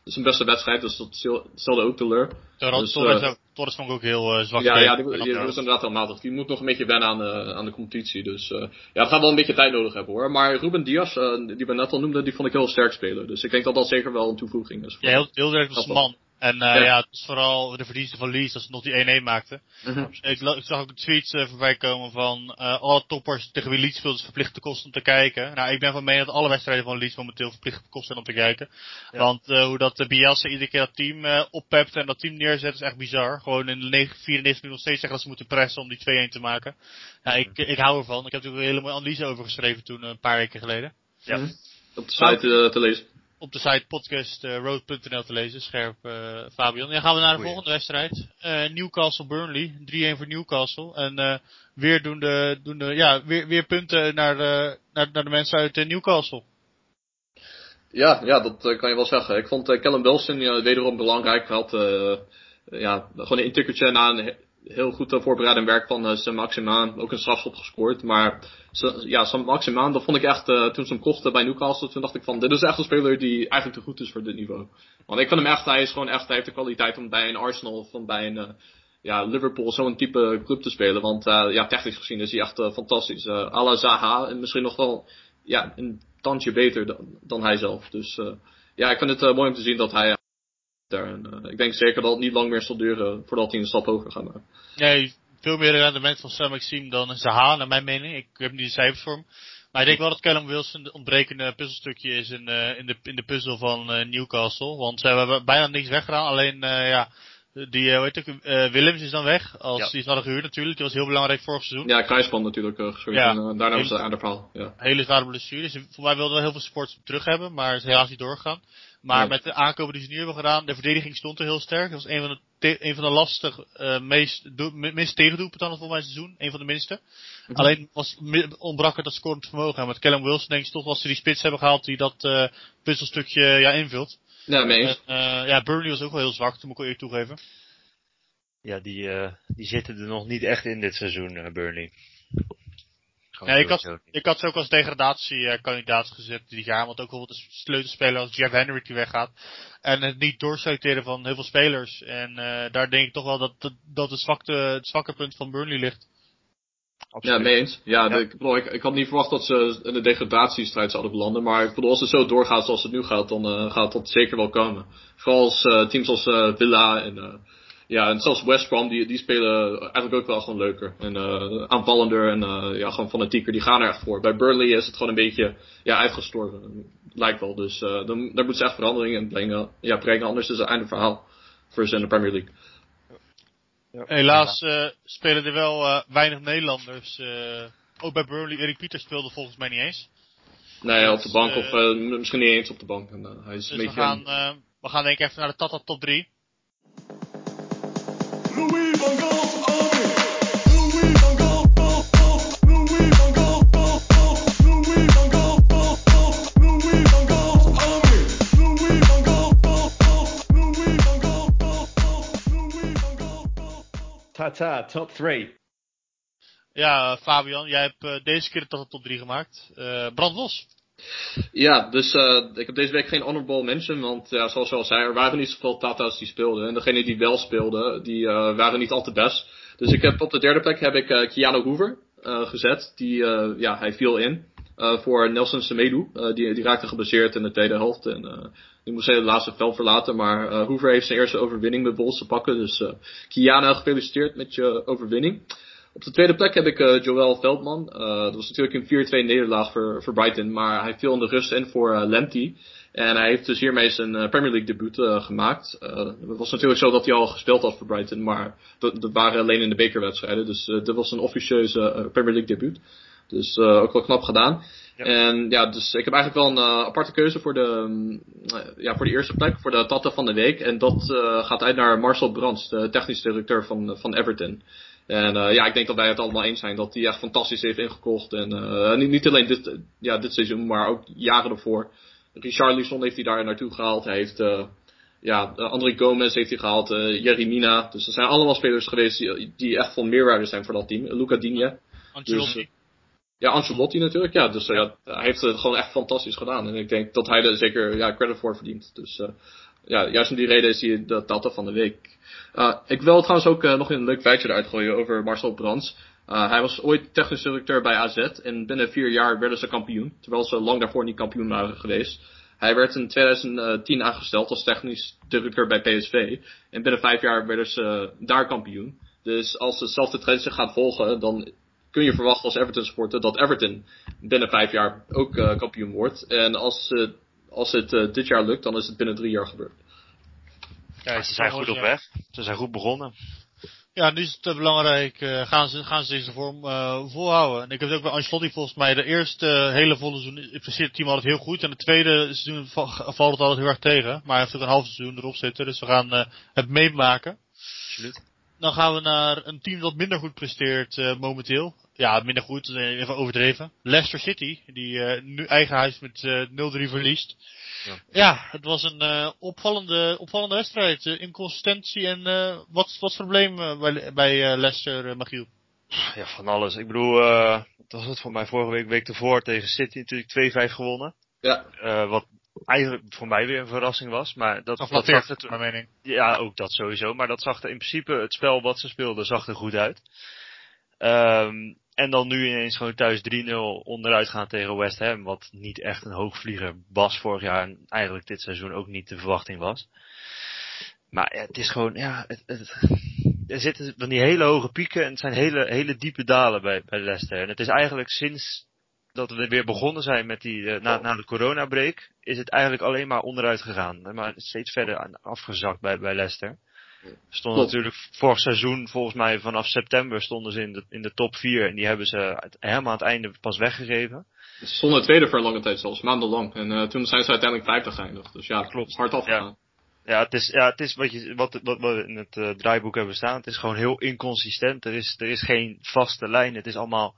zijn beste wedstrijd. Dus dat stelde ook teleur. Ja, dus, Torres, uh, Torres vond ik ook heel uh, zwak. Ja, ja die, die, die is inderdaad heel matig. Die moet nog een beetje wennen aan de, aan de competitie. Dus uh, ja, het gaat wel een beetje tijd nodig hebben hoor. Maar Ruben Dias, uh, die we net al noemden, die vond ik heel sterk spelen. Dus ik denk dat dat zeker wel een toevoeging is. Ja, heel, heel direct als man. En uh, ja. ja, het is vooral de verdienste van Leeds dat ze nog die één-één maakten. Mm-hmm. Ik, ik zag ook een tweet uh, voorbij komen van uh, alle toppers tegen wie Leeds speelt is verplicht de kosten om te kijken. Nou, ik ben van mening dat alle wedstrijden van Leeds momenteel verplicht de kosten zijn om te kijken. Ja. Want uh, hoe dat uh, Bielsa iedere keer dat team uh, oppept en dat team neerzet is echt bizar. Gewoon in de negen, vierennegentig minuten nog steeds zeggen dat ze moeten pressen om die twee-één te maken. Nou, ik, ik hou ervan. Ik heb er een hele mooie analyse over geschreven toen, uh, een paar weken geleden. Ja. Mm-hmm. Op de site uh, te lezen. Op de site podcast road punt n l uh, te lezen. Scherp, uh, Fabian. Dan ja, gaan we naar de volgende wedstrijd. Uh, Newcastle Burnley. drie-één voor Newcastle. En uh, weer doen de, doen de, ja, weer, weer punten naar de, naar, naar de mensen uit uh, Newcastle. Ja, ja, dat uh, kan je wel zeggen. Ik vond uh, Callum Wilson uh, wederom belangrijk. Hij had uh, ja, gewoon een intikkertje na een heel goed uh, voorbereidend werk van uh, Saint-Maximin. Ook een strafschop gescoord. Maar ja, Saint-Maximin, dat vond ik echt, uh, toen ze hem kochten bij Newcastle, toen dacht ik van, dit is echt een speler die eigenlijk te goed is voor dit niveau. Want ik vind hem echt, hij is gewoon echt, hij heeft de kwaliteit om bij een Arsenal of om bij een uh, ja, Liverpool zo'n type club te spelen. Want uh, ja, technisch gezien is hij echt uh, fantastisch. Uh, à la Zaha, en misschien nog wel ja, een tandje beter dan, dan hij zelf. Dus uh, ja, ik vind het uh, mooi om te zien dat hij... Uh, daar, en, uh, ik denk zeker dat het niet lang meer zal duren voordat hij een stap hoger gaat maken. Nee. Veel meer rendement van Saint-Maximin dan Zaha, naar mijn mening. Ik heb niet de cijfers voor hem. Maar ik denk wel dat Callum Wilson het ontbrekende puzzelstukje is in, uh, in de, in de puzzel van uh, Newcastle. Want ze hebben bijna niks weggedaan. Alleen, uh, ja, die, uh, weet ik, uh, Willems is dan weg. Als ja. Die is hadden gehuurd natuurlijk. Die was heel belangrijk vorig seizoen. Ja, Kruisband natuurlijk. Uh, ja. En, uh, daarna was het aan de paal. Ja. Hele zware blessure. Dus voor mij wilden we heel veel sports terug hebben. Maar het is helaas niet doorgegaan. Maar nee. Met de aankopen die ze nu hebben gedaan, de verdediging stond er heel sterk. Dat was een van de, te- een van de lastig, uh, meest, do- minst tegendoelpunten volgens mij seizoen. Een van de minste. Mm-hmm. Alleen was, ontbrak het dat scorend vermogen. En met Callum Wilson denk ik toch dat ze die spits hebben gehaald die dat uh, puzzelstukje ja, invult. Ja, mee eens. En, uh, ja, Burnley was ook wel heel zwak, dat moet ik al eerlijk toegeven. Ja, die, uh, die zitten er nog niet echt in dit seizoen, uh, Burnley. Ja, ik, had, ik had ze ook als degradatiekandidaat uh, gezet dit jaar. Want ook bijvoorbeeld de sleutelspeler als Jeff Henry die weggaat. En het niet doorselecteren van heel veel spelers. En uh, daar denk ik toch wel dat, dat, dat het, zwakte, het zwakke punt van Burnley ligt. Absoluut. Ja, mee eens. Ja, ja. De, ik, bedoel, ik, ik had niet verwacht dat ze in de degradatiestrijd zouden belanden. Maar ik bedoel, als het zo doorgaat zoals het nu gaat, dan uh, gaat dat zeker wel komen. Vooral als uh, teams als uh, Villa en, uh, ja, en zelfs West Brom, die, die spelen eigenlijk ook wel gewoon leuker. En uh, aanvallender en uh, ja, gewoon fanatieker, die gaan er echt voor. Bij Burnley is het gewoon een beetje ja, uitgestorven, lijkt wel. Dus uh, dan, daar moeten ze echt verandering in brengen. Ja, brengen, anders is het einde verhaal voor ze in de Premier League. Ja. Helaas uh, spelen er wel uh, weinig Nederlanders. Uh, ook bij Burnley. Erik Pieter speelde volgens mij niet eens. Nee, dus, op de bank. Uh, of uh, misschien niet eens op de bank. En, uh, hij is dus een we, gaan, uh, we gaan denk ik even naar de Tata Top drie. Louis van Gaal's Army. Louis van Gaal. Louis van Gaal. Louis van Gaal. Louis van Gaal's Army. Louis van Gaal. Louis van Gaal. Louis van Gaal. Tata, top drie. Ja, Fabian, jij hebt uh, deze keer de Tata top drie gemaakt. Uh, brand los. Ja, dus uh, ik heb deze week geen honorable mention, want ja, zoals je al zei, er waren niet zoveel Tata's die speelden. En degenen die wel speelden, die uh, waren niet al te best. Dus ik heb op de derde plek heb ik uh, Keanu Hoover uh, gezet. Die, uh, ja, hij viel in uh, voor Nelson Semedo. Uh, die, die raakte geblesseerd in de tweede helft en uh, die moest het laatste veld verlaten. Maar uh, Hoover heeft zijn eerste overwinning met Wolves te pakken. Dus uh, Keanu, gefeliciteerd met je overwinning. Op de tweede plek heb ik uh, Joël Veldman. Uh, dat was natuurlijk een vier twee nederlaag voor, voor Brighton. Maar hij viel in de rust in voor uh, Lamptey. En hij heeft dus hiermee zijn uh, Premier League debuut uh, gemaakt. Uh, het was natuurlijk zo dat hij al gespeeld had voor Brighton. Maar dat, dat waren alleen in de bekerwedstrijden. Dus uh, dat was een officieuze uh, Premier League debuut. Dus uh, ook wel knap gedaan. Ja. En ja, dus ik heb eigenlijk wel een uh, aparte keuze voor de, um, uh, ja, voor de eerste plek. Voor de Tata van de week. En dat uh, gaat uit naar Marcel Brands, de technisch directeur van, van Everton. En uh, ja, ik denk dat wij het allemaal eens zijn dat hij echt fantastisch heeft ingekocht. En uh, niet, niet alleen dit, ja, dit seizoen, maar ook jaren ervoor. Richarlison heeft hij daar naartoe gehaald. Hij heeft uh, ja, uh, André Gomez heeft hij gehaald. Uh, Jeremina. Dus er zijn allemaal spelers geweest die, die echt van meerwaarde zijn voor dat team. Luca Digne. Ancelotti. Dus, uh, ja, Ancelotti natuurlijk. Ja, dus uh, ja, hij heeft het gewoon echt fantastisch gedaan. En ik denk dat hij er zeker ja, credit voor verdient. Dus uh, ja, juist om die reden is hij de Tata van de week. Uh, ik wil trouwens ook uh, nog een leuk feitje eruit gooien over Marcel Brands. Uh, hij was ooit technisch directeur bij A Z en binnen vier jaar werden ze kampioen, terwijl ze lang daarvoor niet kampioen waren geweest. Hij werd in twintig tien aangesteld als technisch directeur bij P S V en binnen vijf jaar werden ze uh, daar kampioen. Dus als dezelfde trend zich gaat volgen, dan kun je verwachten als Everton supporter dat Everton binnen vijf jaar ook uh, kampioen wordt. En als, uh, als het uh, dit jaar lukt, dan is het binnen drie jaar gebeurd. Kijk, ze zijn goed op weg. Ze zijn goed begonnen. Ja, nu is het uh, belangrijk. Uh, gaan, ze, gaan ze deze vorm uh, volhouden. En ik heb het ook bij Ancelotti volgens mij. De eerste uh, hele volle seizoen presteert het team altijd heel goed. En de tweede seizoen va- valt het altijd heel erg tegen. Maar hij heeft ook een half seizoen erop zitten. Dus we gaan uh, het meemaken. Absoluut. Dan gaan we naar een team dat minder goed presteert uh, momenteel. Ja, minder goed. Even overdreven. Leicester City. Die uh, nu eigen huis met uh, nul drie verliest. Ja. ja, het was een uh, opvallende, opvallende wedstrijd. Uh, inconsistentie en uh, wat was het probleem uh, bij, bij uh, Leicester, uh, Magiel? Ja, van alles. Ik bedoel, uh, dat was het voor mij vorige week, week ervoor tegen City natuurlijk twee vijf gewonnen. Ja. Uh, wat eigenlijk voor mij weer een verrassing was. Maar dat, dat zag het, naar mening. Ja, ook dat sowieso. Maar dat zag er in principe, het spel wat ze speelden, zag er goed uit. Um, en dan nu ineens gewoon thuis drie nul onderuit gaan tegen West Ham. Wat niet echt een hoogvlieger was vorig jaar. En eigenlijk dit seizoen ook niet de verwachting was. Maar ja, het is gewoon, ja, het, het, er zitten van die hele hoge pieken. En het zijn hele, hele diepe dalen bij, bij Leicester. En het is eigenlijk sinds dat we weer begonnen zijn met die, uh, na, na de coronabreak. Is het eigenlijk alleen maar onderuit gegaan. Maar steeds verder afgezakt bij, bij Leicester. Stond natuurlijk vorig seizoen, volgens mij vanaf september stonden ze in de, in de top vier. En die hebben ze helemaal aan het einde pas weggegeven. Ze stonden tweede voor een lange tijd zelfs, maandenlang. En uh, toen zijn ze uiteindelijk vijftig geëindigd. Dus ja, klopt. Hard afgegaan. Ja, ja, het is, ja, het is wat, je, wat, wat we in het uh, draaiboek hebben staan. Het is gewoon heel inconsistent. Er is, er is geen vaste lijn. Het is allemaal...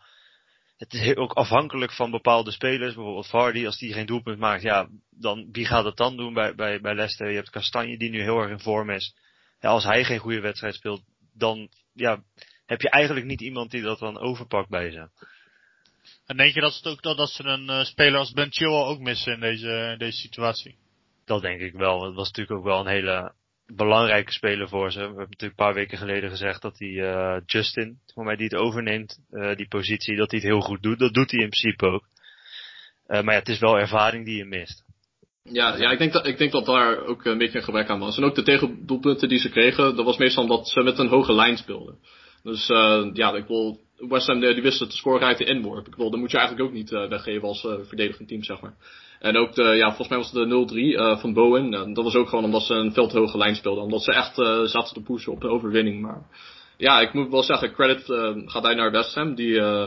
Het is ook afhankelijk van bepaalde spelers. Bijvoorbeeld Vardy, als die geen doelpunt maakt. Ja, dan wie gaat dat dan doen bij, bij, bij Leicester? Je hebt Kastanje die nu heel erg in vorm is. Ja, als hij geen goede wedstrijd speelt, dan ja, heb je eigenlijk niet iemand die dat dan overpakt bij ze. En denk je dat ze, ook, dat, dat ze een uh, speler als Ben Chilwell ook missen in deze, deze situatie? Dat denk ik wel. Het was natuurlijk ook wel een hele belangrijke speler voor ze. We hebben natuurlijk een paar weken geleden gezegd dat hij uh, Justin, voor mij die het overneemt, uh, die positie, dat hij het heel goed doet. Dat doet hij in principe ook. Uh, maar ja, het is wel ervaring die je mist. Ja, ja ik, denk dat, ik denk dat daar ook een beetje een gebrek aan was. En ook de tegendoelpunten die ze kregen, dat was meestal omdat ze met een hoge lijn speelden. Dus uh, ja, ik wil, West Ham die wisten te scoren uit de inworp. Ik wil, dat moet je eigenlijk ook niet uh, weggeven als uh, verdedigend team, zeg maar. En ook, de, ja, volgens mij was het de nul drie uh, van Bowen. Uh, dat was ook gewoon omdat ze een veel te hoge lijn speelden. Omdat ze echt uh, zaten te pushen op de overwinning. Maar ja, ik moet wel zeggen, credit uh, gaat uit naar West Ham. Die... Uh,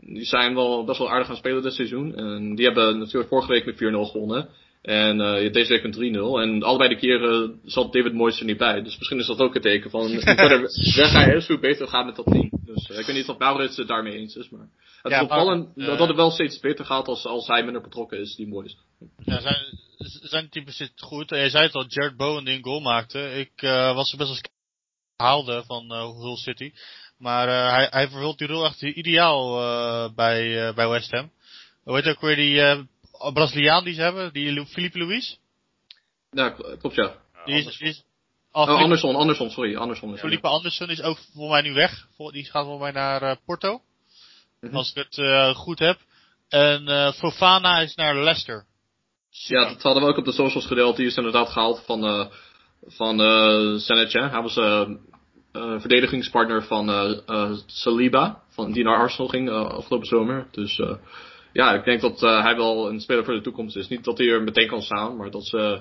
Die zijn wel best wel aardig gaan spelen dit seizoen. En die hebben natuurlijk vorige week met vier nul gewonnen. En uh, deze week met drie nul. En allebei de keren zat David Moyes er niet bij. Dus misschien is dat ook een teken van... Hoe verder weg hij is, hoe beter gaat met dat team. Dus uh, ik weet niet of Maurits het daarmee eens is. Maar het ja, is opvallend uh, dat het wel steeds beter gaat als, als hij minder betrokken is, die Moyes. Ja, zijn, zijn type zit goed. Jij zei het al, Jared Bowen die een goal maakte. Ik uh, was er best wel haalde van uh, Hull City. Maar uh, hij, hij vervult die rol echt ideaal uh, bij, uh, bij West Ham. Weet je ook weer die uh, Braziliaan die ze hebben? Die Filipe Luís? Ja, klopt ja. Die is, Anderson. Is, oh, oh, Anderson, Anderson, sorry. Anderson is Filipe Anderson is ook voor mij nu weg. Die gaat volgens mij naar uh, Porto. Mm-hmm. Als ik het uh, goed heb. En uh, Fofana is naar Leicester. Super. Ja, dat hadden we ook op de socials gedeeld. Die is inderdaad gehaald van... Uh, Van uh, Senetje. Hij was uh, uh, verdedigingspartner van uh, uh, Saliba. Van, die naar Arsenal ging uh, afgelopen zomer. Dus uh, ja, ik denk dat uh, hij wel een speler voor de toekomst is. Niet dat hij er meteen kan staan. Maar dat ze, uh,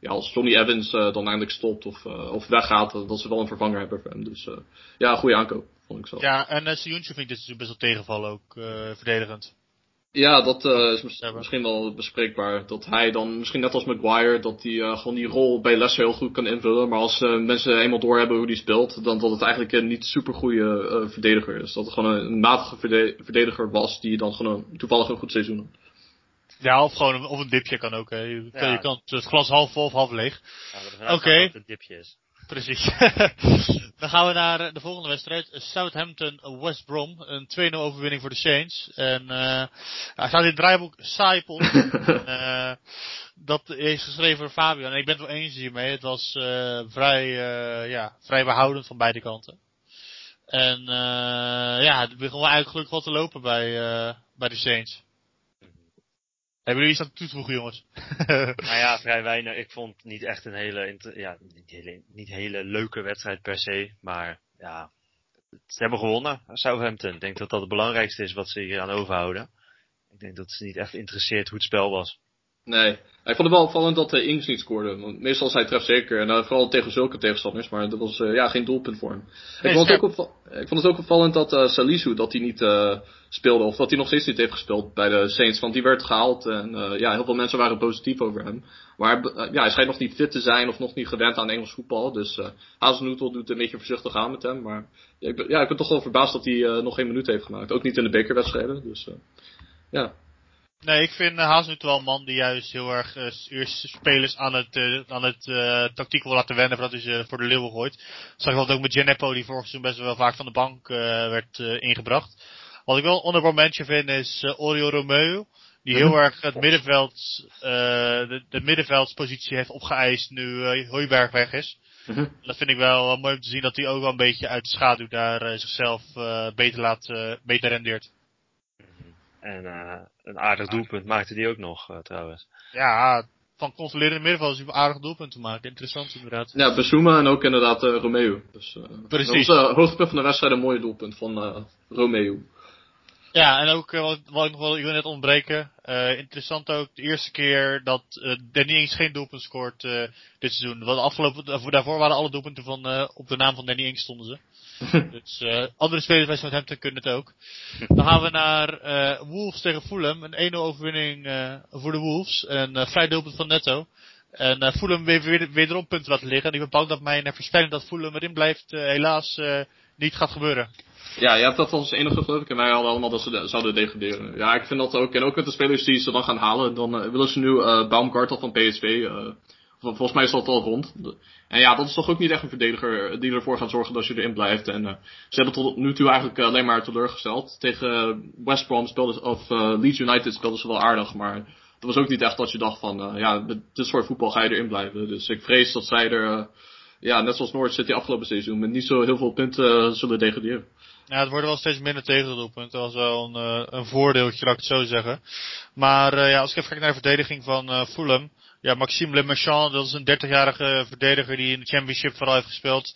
ja, als Johnny Evans uh, dan eindelijk stopt of, uh, of weggaat. Uh, dat ze wel een vervanger hebben voor hem. Dus uh, ja, een goede aankoop. Vond ik zo. Ja, en uh, Seuntje vind ik dit best wel tegenvallen ook. Uh, verdedigend. Ja, dat uh, is mis- misschien wel bespreekbaar. Dat hij dan, misschien net als Maguire, dat hij uh, gewoon die rol bij Leicester heel goed kan invullen. Maar als uh, mensen eenmaal doorhebben hoe die speelt, dan dat het eigenlijk een niet super goede uh, verdediger is. Dat het gewoon een, een matige verde- verdediger was die dan gewoon een, toevallig een goed seizoen had. Ja, of gewoon een, of een dipje kan ook. Hè. Je, ja. je kan het glas half vol of half leeg. Ja, Oké. Okay. Dat een dipje is. Precies. Dan gaan we naar de volgende wedstrijd. Southampton-West Brom. Een twee nul overwinning voor de Saints. En uh, nou, hij staat in het draaiboek Saipel. uh, dat is geschreven door Fabian. En ik ben het wel eens hiermee. Het was uh, vrij, uh, ja, vrij behoudend van beide kanten. En uh, ja, het begon wel eigenlijk gelukkig wat te lopen bij, uh, bij de Saints. Hebben jullie iets aan toe te voegen, jongens? Nou ja, vrij weinig. Ik vond het niet echt een hele, inter- ja, niet hele, niet hele leuke wedstrijd per se. Maar ja, ze hebben gewonnen, Southampton. Ik denk dat dat het belangrijkste is wat ze hier aan overhouden. Ik denk dat ze niet echt interesseert hoe het spel was. Nee, ik vond het wel opvallend dat de Ings niet scoorde. Want meestal is hij trefzeker. En uh, vooral tegen zulke tegenstanders. Maar dat was uh, ja, geen doelpunt voor hem. Nee, ik, vond het ook opva- ik vond het ook opvallend dat uh, Salisu dat hij niet uh, speelde. Of dat hij nog steeds niet heeft gespeeld bij de Saints. Want die werd gehaald. En uh, ja, heel veel mensen waren positief over hem. Maar uh, ja, hij schijnt nog niet fit te zijn. Of nog niet gewend aan Engels voetbal. Dus uh, Hazelnoetel doet een beetje voorzichtig aan met hem. Maar ja, ik ben, ja, ik ben toch wel verbaasd dat hij uh, nog geen minuut heeft gemaakt. Ook niet in de bekerwedstrijden. Dus uh, ja. Nee, ik vind uh, Hazelnoetel wel een man die juist heel erg uh, eerst spelers aan het, uh, aan het uh, tactiek wil laten wennen voordat hij ze voor de leeuwen gooit. Zag je ook met Gineppo, die vorig seizoen best wel vaak van de bank uh, werd uh, ingebracht. Wat ik wel een honorable mention vind is uh, Oriol Romeu, die heel erg het middenveld, uh, de, de middenveldspositie heeft opgeëist nu uh, Hooiberg weg is. Dat vind ik wel uh, mooi om te zien dat hij ook wel een beetje uit de schaduw daar uh, zichzelf uh, beter, laat, uh, beter rendeert. En uh, een aardig doelpunt maakte die ook nog, uh, trouwens. Ja, van controlerende middenvelders die een aardig doelpunt te maken. Interessant inderdaad. Ja, Basuma en ook inderdaad uh, Romeu. Dus, uh, Precies. Dat was uh, hoogtepunt van de wedstrijd een mooi doelpunt van uh, Romeu. Ja, en ook uh, wat, wat ik nog wel ik wil net ontbreken. Uh, interessant ook de eerste keer dat uh, Danny Ings geen doelpunt scoort uh, dit seizoen. Want afgelopen, daarvoor waren alle doelpunten van uh, op de naam van Danny Ings stonden ze. Dus uh, andere spelers bij Southampton kunnen het ook. Dan gaan we naar uh, Wolves tegen Fulham. Een één nul overwinning uh, voor de Wolves. Een uh, vrij doelpunt van Neto. En uh, Fulham heeft weer, wederom punten laten liggen. En ik ben bang dat mijn voorspelling dat Fulham erin blijft uh, helaas uh, niet gaat gebeuren. Ja, je hebt dat als enige geloof ik. En wij hadden allemaal dat ze de, zouden degraderen. Ja, ik vind dat ook. En ook met de spelers die ze dan gaan halen. Dan uh, willen ze nu uh, Baumgartel van P S V... Uh, Volgens mij is dat al rond. En ja, dat is toch ook niet echt een verdediger die ervoor gaat zorgen dat je erin blijft. En uh, ze hebben tot nu toe eigenlijk alleen maar teleurgesteld. Tegen West Brom speelden of uh, Leeds United speelden ze wel aardig. Maar het was ook niet echt dat je dacht van, uh, ja, met dit soort voetbal ga je erin blijven. Dus ik vrees dat zij er uh, ja, net zoals Norwich City afgelopen seizoen, met niet zo heel veel punten uh, zullen degraderen. Ja, het worden wel steeds minder tegendoelpunten. Dat was wel een, uh, een voordeeltje, laat ik het zo zeggen. Maar uh, ja, als ik even kijk naar de verdediging van uh, Fulham. Ja, Maxime Le Marchand, dat is een dertigjarige verdediger die in de Championship vooral heeft gespeeld.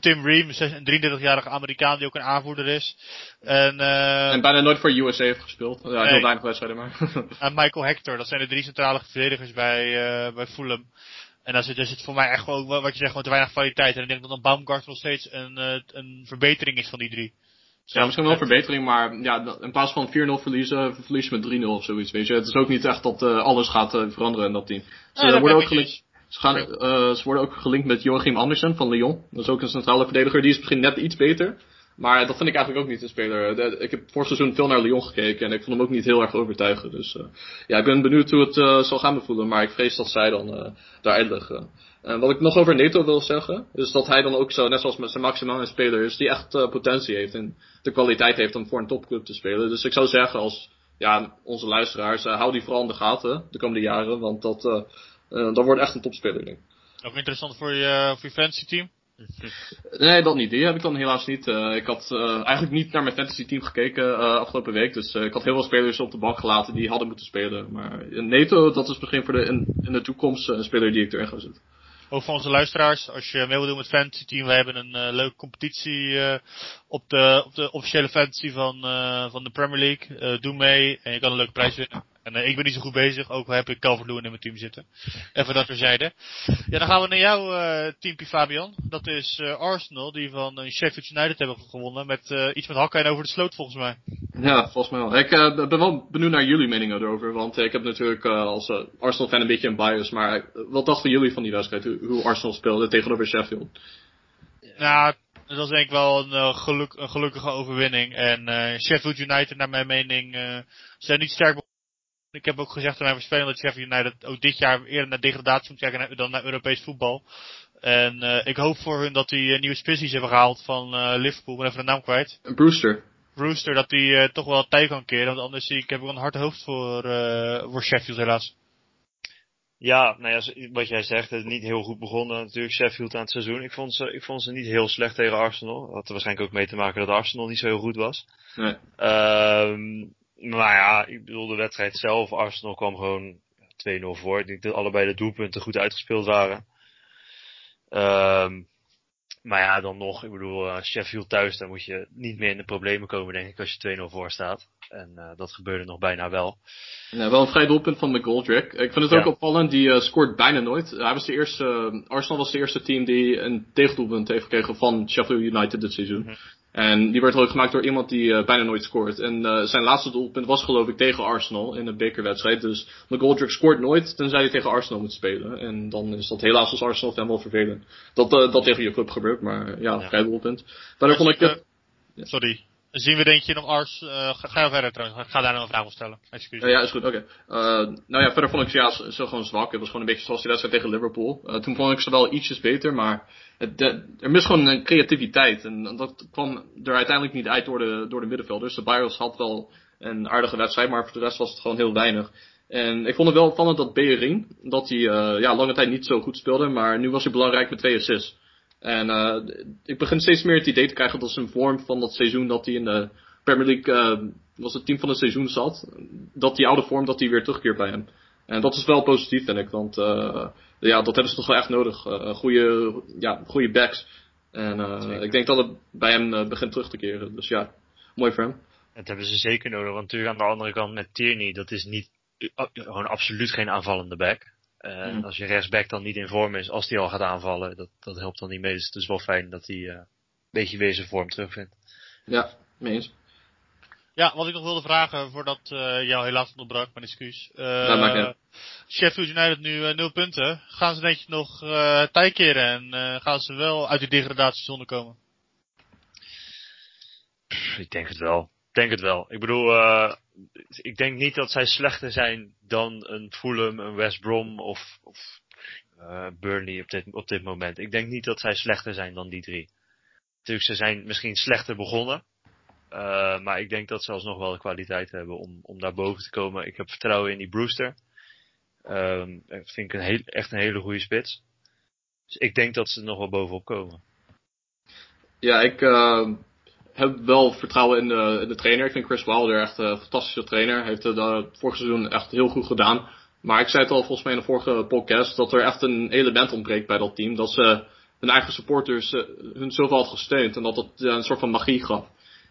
Tim Ream, een drieëndertigjarige Amerikaan die ook een aanvoerder is. En, uh, en bijna nooit voor U S A heeft gespeeld. Ja, nee. Heel weinig wedstrijden maar. En Michael Hector, dat zijn de drie centrale verdedigers bij, uh, bij Fulham. En daar zit, daar zit voor mij echt gewoon, wat je zegt, gewoon te weinig kwaliteit. En ik denk dat dan Baumgart nog steeds een, uh, een verbetering is van die drie. Ja, misschien wel een verbetering, maar ja, in plaats van vier nul verliezen, verlies met drie nul of zoiets, weet je. Het is ook niet echt dat uh, alles gaat uh, veranderen in dat team. Ze, ja, dat worden, ook gelinkt, ze, gaan, uh, ze worden ook gelinkt met Joachim Andersen van Lyon. Dat is ook een centrale verdediger, die is misschien net iets beter. Maar dat vind ik eigenlijk ook niet een speler. De, ik heb vorig seizoen veel naar Lyon gekeken en ik vond hem ook niet heel erg overtuigend. Dus uh, ja, ik ben benieuwd hoe het uh, zal gaan bevoelen, maar ik vrees dat zij dan uh, daar eindigen. Uh, En wat ik nog over Neto wil zeggen, is dat hij dan ook zo, net zoals met zijn maximaal een speler is, die echt uh, potentie heeft en de kwaliteit heeft om voor een topclub te spelen. Dus ik zou zeggen als, ja, onze luisteraars, uh, hou die vooral in de gaten de komende jaren, want dat, uh, uh, dat wordt echt een topspeler, denk ik. Ook interessant voor je, voor je fantasy team? Nee, dat niet. Die heb ik dan helaas niet. Uh, ik had uh, eigenlijk niet naar mijn fantasy team gekeken uh, afgelopen week. Dus uh, ik had heel veel spelers op de bank gelaten die hadden moeten spelen. Maar Neto, dat is misschien voor de, in, in de toekomst uh, een speler die ik erin ga zetten. Ook voor onze luisteraars, als je mee wil doen met Fantasy Team, we hebben een uh, leuke competitie uh, op, de, op de officiële Fantasy van, uh, van de Premier League. Uh, doe mee en je kan een leuke prijs winnen. En uh, ik ben niet zo goed bezig, ook heb ik Calvert-Lewin in mijn team zitten. Even dat terzijde. Ja, dan gaan we naar jouw uh, teampje, Fabian. Dat is uh, Arsenal, die van uh, Sheffield United hebben gewonnen met uh, iets met hakken en over de sloot volgens mij. Ja, volgens mij wel. Ik uh, ben wel benieuwd naar jullie meningen erover, want uh, ik heb natuurlijk uh, als uh, Arsenal-fan een beetje een bias, maar uh, wat dachten jullie van die wedstrijd, hoe, hoe Arsenal speelde tegenover Sheffield? Nou, dat was denk ik wel een, uh, geluk, een gelukkige overwinning en uh, Sheffield United, naar mijn mening, uh, zijn niet sterk. Ik heb ook gezegd aan mijn verspelen dat Sheffield United ook dit jaar eerder naar degradatie moet kijken dan naar Europees voetbal. En uh, ik hoop voor hun dat die uh, nieuwe spissies hebben gehaald van uh, Liverpool. Ik ben even de naam kwijt. Brewster. Brewster, dat die uh, toch wel tijd kan keren. Want anders zie ik, heb ik wel een hard hoofd voor, uh, voor Sheffield helaas. Ja, nou ja, wat jij zegt, het is niet heel goed begonnen natuurlijk Sheffield aan het seizoen. Ik vond ze, ik vond ze niet heel slecht tegen Arsenal. Dat had er waarschijnlijk ook mee te maken dat Arsenal niet zo heel goed was. Nee. Ehm... Um, Maar ja, ik bedoel de wedstrijd zelf. Arsenal kwam gewoon twee nul voor. Ik denk dat allebei de doelpunten goed uitgespeeld waren. Um, maar ja, dan nog. Ik bedoel, uh, Sheffield thuis, daar moet je niet meer in de problemen komen, denk ik, als je twee nul voor staat. En uh, dat gebeurde nog bijna wel. Ja, wel een vrij doelpunt van McGoldrick. Ik vind het ook ja. opvallend, die uh, scoort bijna nooit. Hij was de eerste, uh, Arsenal was de eerste team die een tegendoelpunt heeft gekregen van Sheffield United dit seizoen. Mm-hmm. En die werd ook gemaakt door iemand die uh, bijna nooit scoort. En uh, zijn laatste doelpunt was geloof ik tegen Arsenal in een bekerwedstrijd. Dus McGoldrick scoort nooit, tenzij hij tegen Arsenal moet spelen. En dan is dat helaas als Arsenal fan wel vervelend. Dat, uh, dat tegen je club gebeurt, maar ja, vrij ja. doelpunt. Daardoor kon ik... Uh, ja. Sorry. Zien we denk je nog Ars... Uh, ga, ga verder trouwens. Ik ga daar nog een vraag op stellen. Excuus. Uh, ja, is goed. Oké. Okay. Uh, nou ja, verder vond ik ze ja, zo gewoon zwak. Het was gewoon een beetje zoals die wedstrijd tegen Liverpool. Uh, toen vond ik ze wel ietsjes beter, maar het, de, er mist gewoon een creativiteit. En dat kwam er uiteindelijk niet uit door de, door de middenvelders. De Byers had wel een aardige wedstrijd, maar voor de rest was het gewoon heel weinig. En ik vond het wel opvallend dat Bellerin, dat hij uh, ja, lange tijd niet zo goed speelde, maar nu was hij belangrijk met twee assists. En uh, ik begin steeds meer het idee te krijgen dat is een vorm van dat seizoen dat hij in de Premier League, uh, was het team van het seizoen zat, dat die oude vorm, dat die weer terugkeert bij hem. En dat is wel positief, vind ik, want uh, ja, dat hebben ze toch wel echt nodig. Uh, goede, ja, goede backs. En uh, ik denk dat het bij hem uh, begint terug te keren. Dus ja, mooi voor hem. Dat hebben ze zeker nodig, want natuurlijk aan de andere kant met Tierney, dat is niet, gewoon absoluut geen aanvallende back. En uh, als je rechtsback dan niet in vorm is, als die al gaat aanvallen, dat, dat helpt dan niet mee. Dus het is wel fijn dat hij uh, een beetje weer zijn vorm terugvindt. Ja, mee eens. Ja, wat ik nog wilde vragen, voordat uh, jou helaas onderbrak, mijn excuus. Uh, dat maakt uit. Sheffield United nu uh, nul punten. Gaan ze denk je nog uh, tijd keren en uh, gaan ze wel uit die degradatiezone komen? Pff, ik denk het wel. Ik denk het wel. Ik bedoel, uh, ik denk niet dat zij slechter zijn dan een Fulham, een West Brom of, of uh, Burnley op dit, op dit moment. Ik denk niet dat zij slechter zijn dan die drie. Natuurlijk, ze zijn misschien slechter begonnen. Uh, maar ik denk dat ze alsnog wel de kwaliteit hebben om, om daar boven te komen. Ik heb vertrouwen in die Brewster. Um, dat vind ik een heel, echt een hele goede spits. Dus ik denk dat ze er nog wel bovenop komen. Ja, ik uh, heb wel vertrouwen in de, in de trainer. Ik vind Chris Wilder echt een fantastische trainer. Hij heeft het uh, vorig seizoen echt heel goed gedaan. Maar ik zei het al volgens mij in de vorige podcast, dat er echt een element ontbreekt bij dat team. Dat ze hun eigen supporters uh, hun zoveel had gesteund. En dat dat uh, een soort van magie gaf.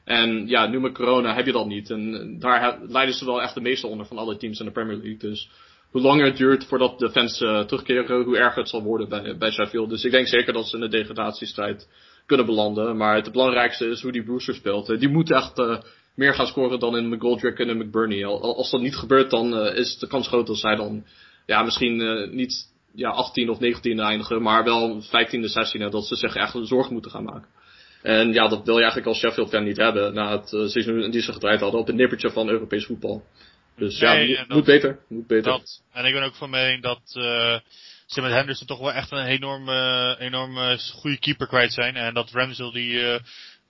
En ja, nu met corona heb je dat niet. En daar he- leiden ze wel echt de meeste onder van alle teams in de Premier League. Dus hoe langer het duurt voordat de fans uh, terugkeren, hoe erger het zal worden bij, bij Sheffield. Dus ik denk zeker dat ze in de degradatiestrijd kunnen belanden. Maar het belangrijkste is hoe die Brewster speelt. Uh, die moet echt uh, meer gaan scoren dan in McGoldrick en in McBurney. Als dat niet gebeurt, dan uh, is de kans groot dat zij dan ja, misschien uh, niet ja, achttiende of negentiende eindigen. Maar wel vijftiende, zestiende. Dat ze zich echt zorgen moeten gaan maken. En ja, dat wil je eigenlijk als Sheffield-fan niet hebben. Na het uh, seizoen die ze gedraaid hadden op een nippertje van Europees voetbal. Dus nee, ja, moet, dat, moet beter. Moet beter. Dat. En ik ben ook van mening dat uh, ze met Henderson toch wel echt een enorme, enorme goede keeper kwijt zijn. En dat Ramsdale die, uh,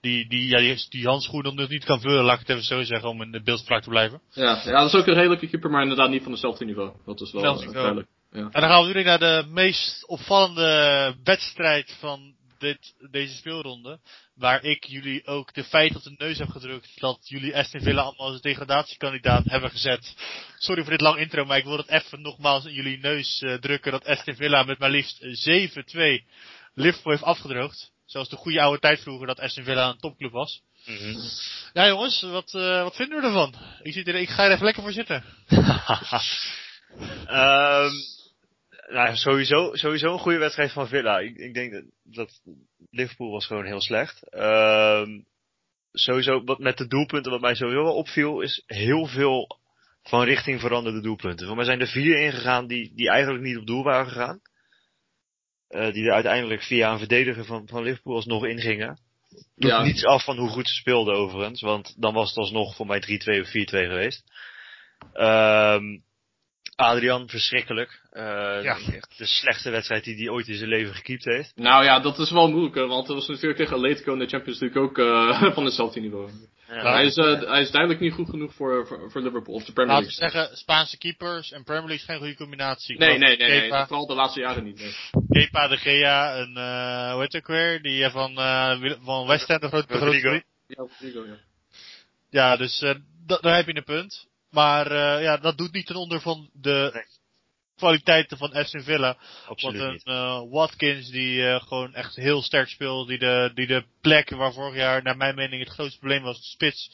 die, die, ja, die, die handschoen dan dus niet kan vullen, laat ik het even zo zeggen, om in de beeldspraak te blijven. Ja, ja, dat is ook een redelijke keeper, maar inderdaad niet van hetzelfde niveau. Dat is wel duidelijk. Uh, ja. En dan gaan we nu naar de meest opvallende wedstrijd van Dit, deze speelronde, waar ik jullie ook de feit op de neus heb gedrukt dat jullie Aston Villa allemaal als degradatiekandidaat hebben gezet. Sorry voor dit lang intro, maar ik wil het even nogmaals in jullie neus uh, drukken dat Aston Villa met maar liefst zeven twee Liverpool heeft afgedroogd. Zoals de goede oude tijd vroeger dat Aston Villa een topclub was. Mm-hmm. Ja jongens, wat, uh, wat vinden we ervan? Ik, zit er, ik ga er even lekker voor zitten. um... Nou, sowieso, sowieso een goede wedstrijd van Villa. Ik, ik denk dat, dat Liverpool was gewoon heel slecht. Uh, sowieso, wat met de doelpunten, wat mij sowieso wel opviel, is heel veel van richting veranderde doelpunten. Voor mij zijn er vier ingegaan die, die eigenlijk niet op doel waren gegaan. Uh, die er uiteindelijk via een verdediger van, van Liverpool alsnog ingingen. Doet ja. niets af van hoe goed ze speelden overigens, want dan was het alsnog voor mij drie twee of vier twee geweest. Ehm... Uh, Adrian, verschrikkelijk. Uh, ja. De slechtste wedstrijd die hij ooit in zijn leven gekiept heeft. Nou ja, dat is wel moeilijk. Want dat was natuurlijk tegen Atletico in de Champions League ook uh, van hetzelfde niveau. Ja, maar hij is, uh, ja. hij is duidelijk niet goed genoeg voor, voor, voor Liverpool of de Premier League. Laten we zeggen, Spaanse keepers en Premier League is geen goede combinatie. Nee, nee, nee, nee, vooral de laatste jaren niet. Nee. Kepa, De Gea en uh, hoe heet het ook weer? Die van, uh, van West Ham, de grote Rodrigo. Ja, Rodrigo, ja. Ja, dus uh, d- daar heb je een punt. Maar uh, ja, dat doet niet ten onder van de nee. kwaliteiten van Aston Villa. Absoluut Want een uh, Watkins die uh, gewoon echt heel sterk speelt. Die de, die de plek waar vorig jaar naar mijn mening het grootste probleem was, de spits,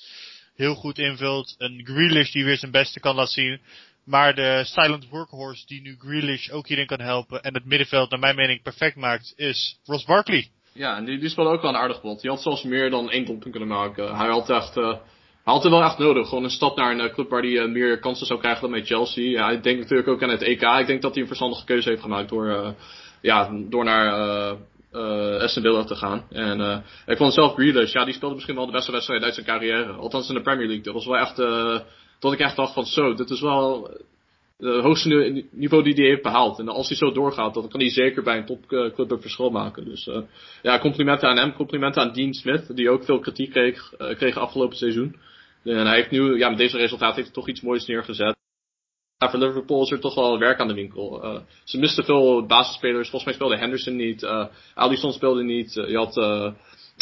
heel goed invult. Een Grealish die weer zijn beste kan laten zien. Maar de silent workhorse die nu Grealish ook hierin kan helpen. En het middenveld naar mijn mening perfect maakt, is Ross Barkley. Ja, en die, die speelde ook wel een aardig bot. Die had zelfs meer dan één doelpunt kunnen maken. Hij had echt... Uh... Hij had het wel echt nodig. Gewoon een stap naar een club waar hij uh, meer kansen zou krijgen dan bij Chelsea. Ja, ik denk natuurlijk ook aan het E K. Ik denk dat hij een verstandige keuze heeft gemaakt door, uh, ja, door naar Aston uh, uh, Villa te gaan. En uh, ik vond zelf Grealish. Ja, die speelde misschien wel de beste wedstrijd uit zijn carrière. Althans in de Premier League. Dat was wel echt... Uh, dat ik echt dacht van zo, dit is wel het hoogste niveau die hij heeft behaald. En als hij zo doorgaat, dan kan hij zeker bij een topclub het verschil maken. Dus uh, ja, complimenten aan hem. Complimenten aan Dean Smith, die ook veel kritiek kreeg, uh, kreeg afgelopen seizoen. En hij heeft nu, ja, met deze resultaten heeft hij toch iets moois neergezet. Ja, voor Liverpool is er toch wel werk aan de winkel. Uh, ze misten veel basisspelers. Volgens mij speelde Henderson niet. Uh, Alisson speelde niet. Uh, je had uh,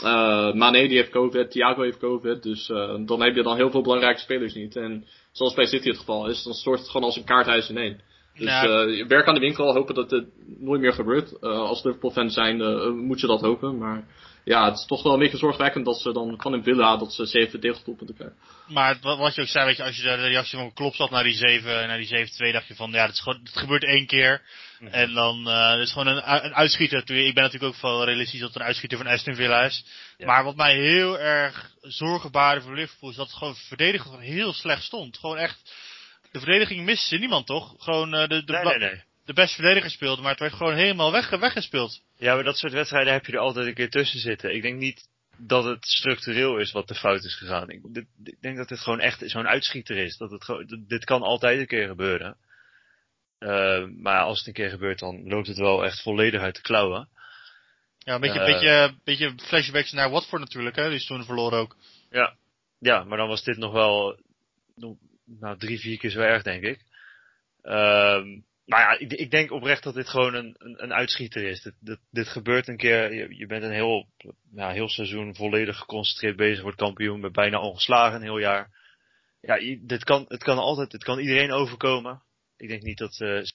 uh, Mané, die heeft COVID. Thiago heeft COVID. Dus uh, dan heb je dan heel veel belangrijke spelers niet. En zoals bij City het geval is, dan stort het gewoon als een kaarthuis ineen. Dus ja. uh, werk aan de winkel. Hopen dat dit nooit meer gebeurt. Uh, als Liverpool-fan zijn uh, moet je dat hopen. Maar... ja, het is toch wel een beetje zorgwekkend dat ze dan van in Villa dat ze zeven deelpunten krijgen. Maar wat je ook zei, weet je, als je de reactie van Klopp zat naar die zeven, naar die zeven twee, dacht je van, ja, dat is gewoon, het gebeurt één keer. Ja. En dan, uh, dat is gewoon een, een uitschieter. Ik ben natuurlijk ook wel realistisch dat het een uitschieter van Aston Villa is. Ja. Maar wat mij heel erg zorgen baarde voor Liverpool is dat het gewoon verdedigend heel slecht stond. Gewoon echt, de verdediging miste niemand toch? Gewoon uh, de... de nee, nee, nee. de beste verdediger speelde, maar het werd gewoon helemaal weg, weggespeeld. Ja, maar dat soort wedstrijden heb je er altijd een keer tussen zitten. Ik denk niet dat het structureel is wat de fout is gegaan. Ik, dit, ik denk dat dit gewoon echt zo'n uitschieter is. Dat het gewoon, dit, dit kan altijd een keer gebeuren. Uh, maar als het een keer gebeurt, dan loopt het wel echt volledig uit de klauwen. Ja, een beetje, uh, beetje, beetje flashbacks naar Watford natuurlijk, hè? Die is toen verloren ook. Ja, ja, maar dan was dit nog wel nou, drie, vier keer zo erg, denk ik. Ehm... Uh, Nou ja, ik, ik denk oprecht dat dit gewoon een, een, een uitschieter is. Dit, dit, dit gebeurt een keer. Je, je bent een heel, ja, heel seizoen volledig geconcentreerd bezig, wordt kampioen, bent bijna ongeslagen een heel jaar. Ja, dit kan, het kan altijd, het kan iedereen overkomen. Ik denk niet dat ze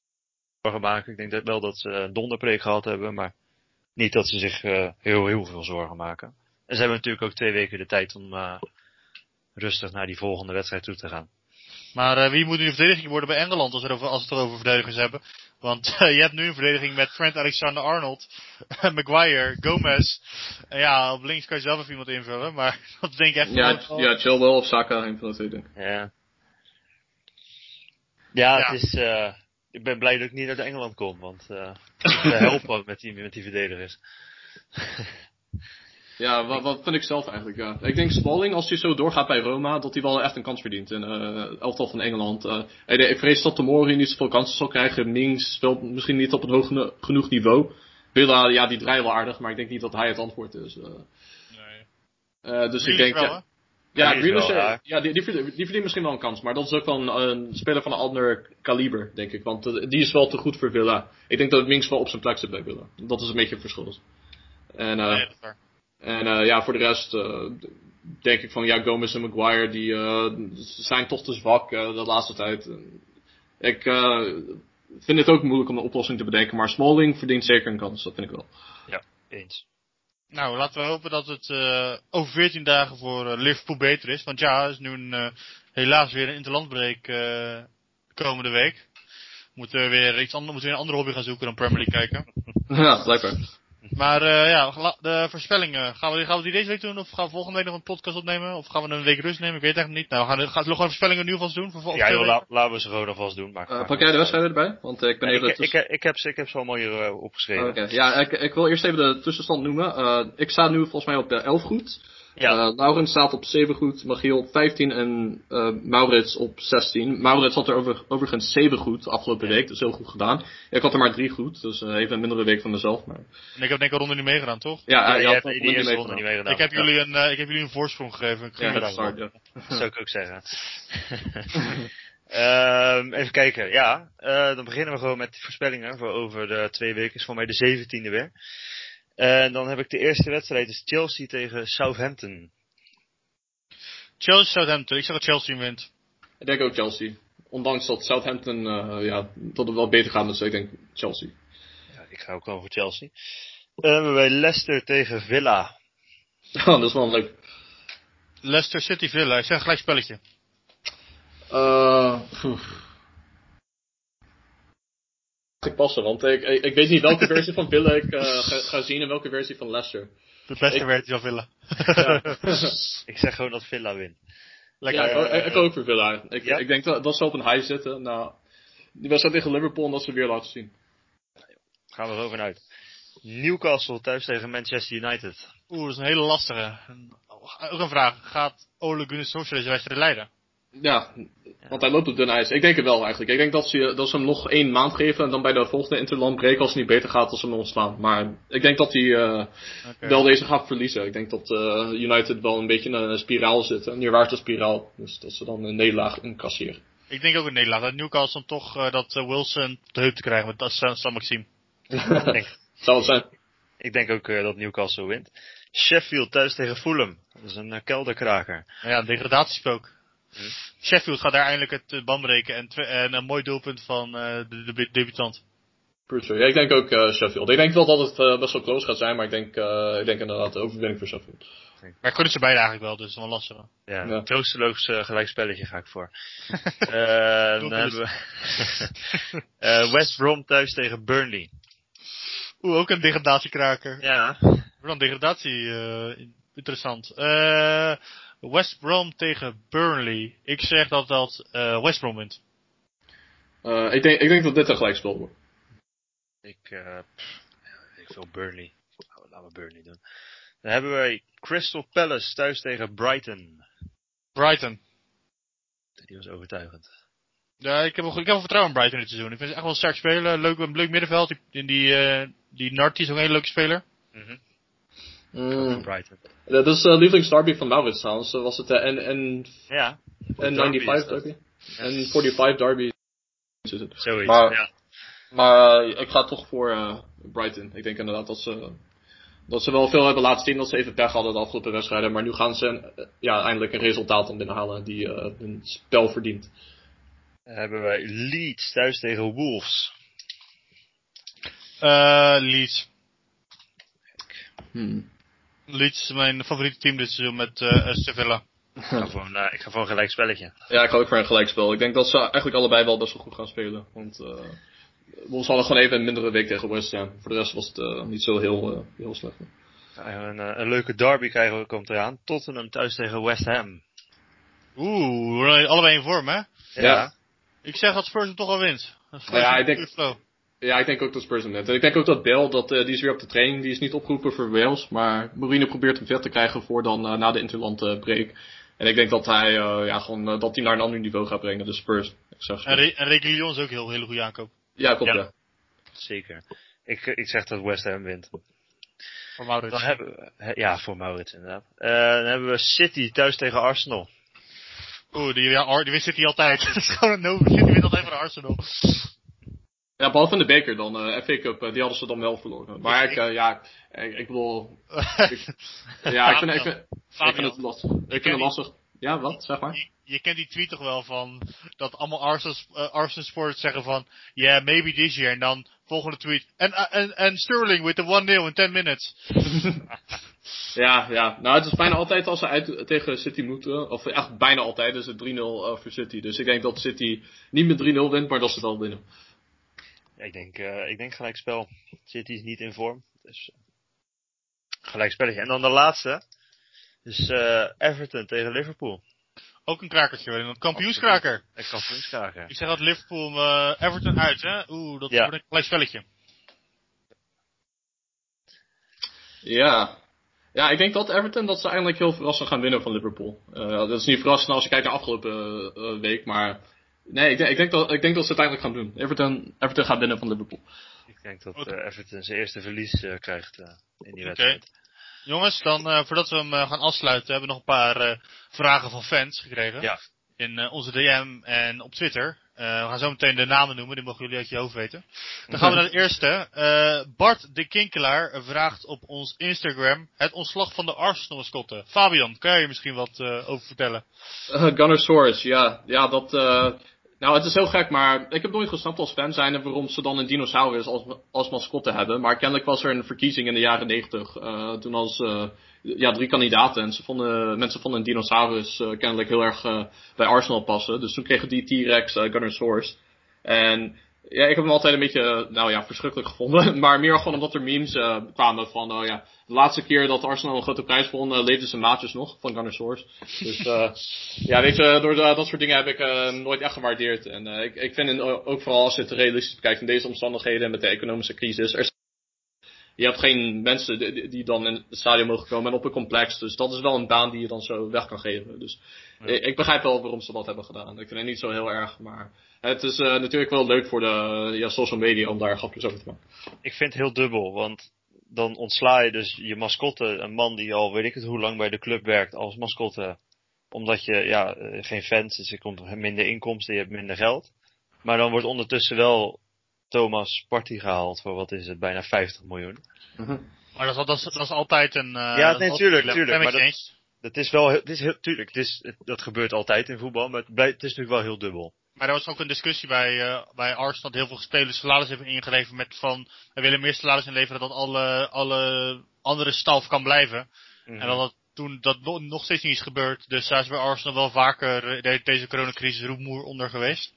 zorgen maken. Ik denk dat wel dat ze een donderpreek gehad hebben, maar niet dat ze zich uh, heel, heel veel zorgen maken. En ze hebben natuurlijk ook twee weken de tijd om uh, rustig naar die volgende wedstrijd toe te gaan. Maar uh, wie moet nu een verdediging worden bij Engeland als, er over, als we het over verdedigers hebben? Want uh, je hebt nu een verdediging met Trent Alexander-Arnold, Maguire, Gomez. Uh, ja, op links kan je zelf even iemand invullen, maar dat denk ik echt... Ja, wel. Ja, Chilwell of Saka, een van de twee, denk ik. Ja. Ja, het is... Uh, ik ben blij dat ik niet uit Engeland kom, want uh, we helpen ook met die, met die verdedigers. Ja, wat, wat vind ik zelf eigenlijk, ja. Ik denk Smalling, als hij zo doorgaat bij Roma, dat hij wel echt een kans verdient in het uh, elftal van Engeland. Uh, ik vrees dat de Mourinho niet zoveel kansen zal krijgen. Mings speelt misschien niet op een hoog geno- genoeg niveau. Villa, ja, die draait wel aardig, maar ik denk niet dat hij het antwoord is. Uh. Nee. Uh, dus die ik denk... Wel, ja, ja, die, wel, ja. ja die, die, verdient, die verdient misschien wel een kans, maar dat is ook wel een, een speler van een ander kaliber, denk ik. Want uh, die is wel te goed voor Villa. Ik denk dat Mings wel op zijn plek zit bij Villa. Dat is een beetje het verschil. En, uh, nee, dat is waar. En uh, ja, voor de rest uh, denk ik van ja, Gomez en Maguire die uh, zijn toch te zwak uh, de laatste tijd. Ik uh, vind het ook moeilijk om een oplossing te bedenken, maar Smalling verdient zeker een kans, dat vind ik wel. Ja, eens. Nou, laten we hopen dat het uh, over veertien dagen voor uh, Liverpool beter is, want ja, er is nu een, uh, helaas weer een interlandbreak uh, komende week. Moeten we weer iets anders, moeten we een andere hobby gaan zoeken dan Premier League kijken. Ja, blijkbaar. Maar uh, ja, de voorspellingen. Gaan we, gaan we die deze week doen? Of gaan we volgende week nog een podcast opnemen? Of gaan we een week rust nemen? Ik weet het eigenlijk niet. Nou, gaan we, gaan we gewoon voorspellingen nu alvast doen? Voor, voor, ja, joh, la, laten we ze gewoon alvast doen. Maar uh, pak jij de wedstrijden erbij? Want uh, ik ben nee, even... Ik, tuss- ik, ik, ik, heb ze, ik heb ze allemaal hier uh, opgeschreven. Oh, okay. Ja, ik, ik wil eerst even de tussenstand noemen. Uh, ik sta nu volgens mij op uh, elf goed. Ja. Uh, Laurens staat op zeven goed. Magiel op vijftien en uh, Maurits op zestien. Maurits had er over, overigens zeven goed afgelopen ja. week. Dus heel goed gedaan. Ik had er maar drie goed. Dus uh, even een mindere week van mezelf. Maar... En ik heb denk ik een ronde niet meegedaan, toch? Ja, ja, ja ik heb die eerste ronde niet meegedaan. Ik heb, ja. jullie een, uh, ik heb jullie een voorsprong gegeven. Ik ja, dat, start, ja. dat zou ik ook zeggen. uh, even kijken. Ja, uh, dan beginnen we gewoon met de voorspellingen. Voor over de twee weken is voor mij de zeventiende weer. En dan heb ik de eerste wedstrijd, dus Chelsea tegen Southampton. Chelsea, Southampton. Ik zeg dat Chelsea wint. Ik denk ook Chelsea. Ondanks dat Southampton, uh, ja, dat het wel beter gaat, dus ik denk Chelsea. Ja, ik ga ook wel voor Chelsea. Dan hebben wij Leicester tegen Villa. Oh, dat is wel leuk. Leicester City Villa, ik zeg gelijk spelletje. Uh, Ik passen, want ik, ik, ik weet niet welke versie van Villa ik uh, ga, ga zien en welke versie van Leicester. De beste versie van Villa. Ja. Ik zeg gewoon dat Villa wint. Lekker, ja, ik, uh, ik, ik ook voor Villa. Ik, ja? ik denk dat, dat ze op een high zitten. Nou, die wedstrijd tegen Liverpool en dat ze weer laten zien. Gaan we er over uit. Newcastle thuis tegen Manchester United. Oeh, dat is een hele lastige. Ook een vraag. Gaat Ole Gunnar Solskjaer deze wedstrijd leiden? Ja, want hij loopt op dun ijs. Ik denk het wel eigenlijk. Ik denk dat ze, dat ze hem nog één maand geven en dan bij de volgende interlandbreak, als het niet beter gaat, als ze hem ontslaan. Maar ik denk dat hij uh, okay. wel deze gaat verliezen. Ik denk dat uh, United wel een beetje in een spiraal zit. Een neerwaartse spiraal. Dus dat ze dan een nederlaag incasseren. Ik denk ook een nederlaag. Dat Newcastle toch uh, dat uh, Wilson de heup te krijgen met Sam Maxime. Zou het zijn. Ik denk ook uh, dat Newcastle wint. Sheffield thuis tegen Fulham. Dat is een uh, kelderkraker. Ja, een degradatiespook. Hmm. Sheffield gaat daar eindelijk het band breken en, tw- en een mooi doelpunt van uh, de, de debutant. Ja, ik denk ook uh, Sheffield. Ik denk wel dat het uh, best wel close gaat zijn, maar ik denk, uh, ik denk inderdaad de overwinning voor Sheffield. Maar kunnen ze beide eigenlijk wel, dus dat is wel lastig. Ja, een ja. troosteloos uh, gelijkspelletje ga ik voor. uh, dan hebben we uh, West Brom thuis tegen Burnley. Oeh, ook een degradatiekraker. Ja. Dan degradatie, uh, interessant. Eh... Uh, West Brom tegen Burnley. Ik zeg dat dat uh, West Brom wint. Uh, ik, denk, ik denk dat dit een gelijkspel wordt. Ik, uh, ik wil Burnley. Oh, laten we Burnley doen. Dan hebben wij Crystal Palace thuis tegen Brighton. Brighton. Die was overtuigend. Ja, ik heb wel, ik heb wel vertrouwen in Brighton dit seizoen. Ik vind ze echt wel sterk spelen. Leuk, een leuk middenveld. Die, die, uh, die Narty is ook een hele leuke speler. Mm-hmm. Mm. Dat is uh, lievelings derby van Maurits trouwens, was het en ja, en vijfennegentig derby en vijfenveertig derby. Zoiets, maar, ja. Maar uh, ik ga toch voor uh, Brighton. Ik denk inderdaad dat ze, dat ze wel veel hebben laten zien. Dat ze even pech hadden de afgelopen wedstrijden. Maar nu gaan ze een, ja, eindelijk een resultaat aan binnenhalen die uh, hun spel verdient. Dan hebben wij Leeds thuis tegen Wolves. Uh, Leeds. Hmm. Leeds is mijn favoriete team dit seizoen met uh, Sevilla. Ik ga, voor een, uh, ik ga voor een gelijkspelletje. Ja, ik ga ook voor een gelijkspel. Ik denk dat ze eigenlijk allebei wel best wel goed gaan spelen. Want uh, Wolves hadden gewoon even een mindere week tegen West Ham. Voor de rest was het uh, niet zo heel, uh, heel slecht. Ja, een, een leuke derby krijgen we, komt eraan. Tottenham thuis tegen West Ham. Oeh, allebei in vorm, hè? Ja. ja. Ik zeg dat Spurs hem toch al wint. Nou ja, ik denk... Ja, ik denk ook dat Spurs hem net. En ik denk ook dat Bell, dat, uh, die is weer op de training, die is niet opgeroepen voor Wales. Maar Mourinho probeert hem vet te krijgen voor dan uh, na de interland uh, break. En ik denk dat hij uh, ja, gewoon, uh, dat hij naar een ander niveau gaat brengen, dus Spurs. Ik zeg en Re- en Reguilon is ook heel hele goede aankoop. Ja, klopt, ja. ja. Zeker. Ik, ik zeg dat West Ham wint. Voor Maurits. Dan hebben we, ja, voor Maurits inderdaad. Uh, dan hebben we City thuis tegen Arsenal. Oeh, die, ja, die wint City altijd. Dat is gewoon een no. City wint altijd van Arsenal. Ja, behalve in de beker dan, uh, F A Cup, uh, die hadden ze dan wel verloren. Maar ik, uh, ja, ik, ik bedoel... Ik, ja, ik vind, ik, vind, ik vind het lastig. Ik vind het lastig. Ja, wat? Zeg maar. Je, je kent die tweet toch wel van, dat allemaal Arsenal, uh, Arsenal sports zeggen van, yeah, maybe this year, en dan volgende tweet. En Sterling with the one nil in ten minutes. ja, ja. Nou, het is bijna altijd als ze uit tegen City moeten, of echt bijna altijd, dus het drie nul uh, voor City. Dus ik denk dat City niet met drie nul wint, maar dat ze het al winnen. Ik denk, uh, ik denk gelijkspel. City is niet in vorm. Dus gelijkspelletje. En dan de laatste. Dus uh, Everton tegen Liverpool. Ook een krakertje. Een kampioenskraker. Een kampioenskraker. Ik zeg dat Liverpool uh, Everton uit. Hè? Oeh, dat ja. wordt een gelijkspelletje. Ja. Ja, ik denk dat Everton, dat ze eindelijk heel verrassend gaan winnen van Liverpool. Uh, dat is niet verrassend als je kijkt naar afgelopen uh, week, maar... Nee, ik denk, ik, denk dat, ik denk dat ze het eigenlijk gaan doen. Everton, Everton gaat winnen van Liverpool. Ik denk dat okay. uh, Everton zijn eerste verlies uh, krijgt uh, in die wedstrijd. Okay. Jongens, dan uh, voordat we hem uh, gaan afsluiten, hebben we nog een paar uh, vragen van fans gekregen. Ja. In uh, onze D M en op Twitter. Uh, we gaan zo meteen de namen noemen, die mogen jullie uit je hoofd weten. Dan gaan we naar de eerste. Uh, Bart de Kinkelaar vraagt op ons Instagram het ontslag van de Arsenal-mascotte. Fabian, kan jij je misschien wat uh, over vertellen? Uh, Gunnersaurus, ja. Ja, dat... Uh... Nou, het is heel gek, maar ik heb nooit gesnapt als fan zijn waarom ze dan een dinosaurus als, als mascotte hebben. Maar kennelijk was er een verkiezing in de jaren negentig. Uh, toen als uh, ja, drie kandidaten en ze vonden, mensen vonden een dinosaurus uh, kennelijk heel erg uh, bij Arsenal passen. Dus toen kregen die T-Rex uh, Gunnersaurus. En ja, ik heb hem altijd een beetje, uh, nou ja, verschrikkelijk gevonden. Maar meer gewoon omdat er memes uh, kwamen van, oh ja, de laatste keer dat Arsenal een grote prijs won, uh, leefden zijn maatjes nog, van Gunnersaurus. Dus uh, ja, weet je, door uh, dat soort dingen heb ik uh, nooit echt gewaardeerd. En uh, ik, ik vind in, ook vooral als je het realistisch bekijkt in deze omstandigheden en met de economische crisis. Er je hebt geen mensen die, die dan in het stadion mogen komen en op een complex. Dus dat is wel een baan die je dan zo weg kan geven. Dus ja. ik, ik begrijp wel waarom ze dat hebben gedaan. Ik vind het niet zo heel erg, maar het is uh, natuurlijk wel leuk voor de ja, social media om daar grapjes over te maken. Ik vind het heel dubbel, want dan ontsla je dus je mascotte, een man die al weet ik het hoe lang bij de club werkt als mascotte. Omdat je ja geen fans, dus je komt minder inkomsten, je hebt minder geld. Maar dan wordt ondertussen wel Thomas Partey gehaald voor wat is het, bijna vijftig miljoen. Uh-huh. Maar dat, dat, dat is altijd een... Uh, ja, nee, tuurlijk, altijd, tuurlijk. Maar dat, dat is wel... Het is heel, tuurlijk, het is, het, dat gebeurt altijd in voetbal, maar het, blijft, het is natuurlijk wel heel dubbel. Maar er was ook een discussie bij, uh, bij Arsenal dat heel veel spelers salaris hebben ingeleverd met van... We willen meer salaris inleveren dat alle, alle andere staf kan blijven. Uh-huh. En dat, dat toen dat no, nog steeds niet is gebeurd. Dus daar is bij Arsenal wel vaker de, deze coronacrisis roepmoer onder geweest.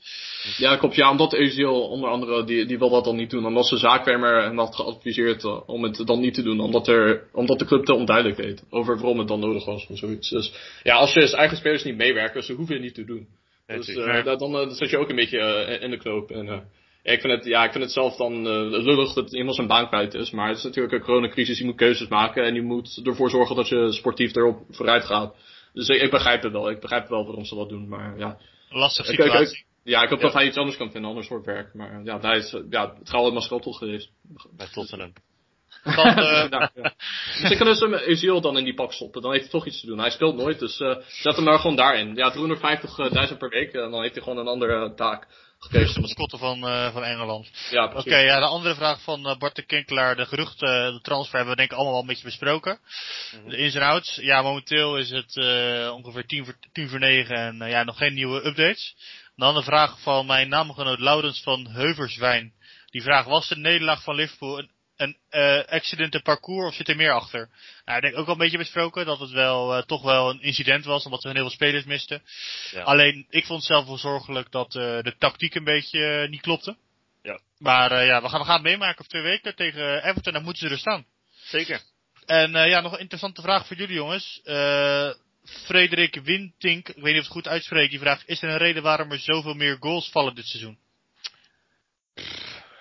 Ja, klopt. Ja, omdat Özil onder andere, die, die wil dat dan niet doen. Omdat ze zaakwermer en had geadviseerd uh, om het dan niet te doen. Omdat, er, omdat de club te onduidelijk deed over waarom het dan nodig was of zoiets. Dus ja, als je eigen spelers niet meewerken, ze hoeven het niet te doen. Dus uh, dan uh, zit je ook een beetje uh, in de knoop. En, uh, ik, vind het, ja, ik vind het zelf dan uh, lullig dat iemand zijn baan kwijt is. Maar het is natuurlijk een coronacrisis. Je moet keuzes maken. En je moet ervoor zorgen dat je sportief erop vooruit gaat. Dus ik, ik begrijp het wel. Ik begrijp wel waarom ze dat doen. Maar ja. Lastig situatie. Ik, ik, ik, ja, ik hoop ja. dat hij iets anders kan vinden. Een ander soort werk. Maar ja, hij is, ja het gaat wel mascotte geweest. Bij Tottenham. Dan, uh... nou, ja. Dus ik kan dus hem Özil dan in die pak stoppen. Dan heeft hij toch iets te doen. Hij speelt nooit, dus uh, zet hem nou gewoon daarin. Ja, driehonderdvijftigduizend per week. En dan heeft hij gewoon een andere uh, taak. Gekeurste mascotte van, uh, van Engeland. Ja, Oké, okay, ja, de andere vraag van uh, Bart de Kinkelaar. De geruchten, de transfer hebben we denk ik allemaal al een beetje besproken. Mm-hmm. De ins en outs. Ja, momenteel is het uh, ongeveer tien voor negen en uh, ja, nog geen nieuwe updates. Dan de vraag van mijn naamgenoot Laurens van Heuverswijn. Die vraag, was de nederlaag van Liverpool een, een uh, accidenten parcours of zit er meer achter? Nou, ik denk ook al een beetje besproken dat het wel uh, toch wel een incident was, omdat we heel veel spelers misten. Ja. Alleen, ik vond het zelf wel zorgelijk dat uh, de tactiek een beetje uh, niet klopte. Ja. Maar uh, ja, we gaan, we gaan het meemaken over twee weken tegen Everton, dan moeten ze er staan. Zeker. En uh, ja, nog een interessante vraag voor jullie jongens. Uh, Frederik Wintink, ik weet niet of ik het goed uitspreek, die vraagt, is er een reden waarom er zoveel meer goals vallen dit seizoen?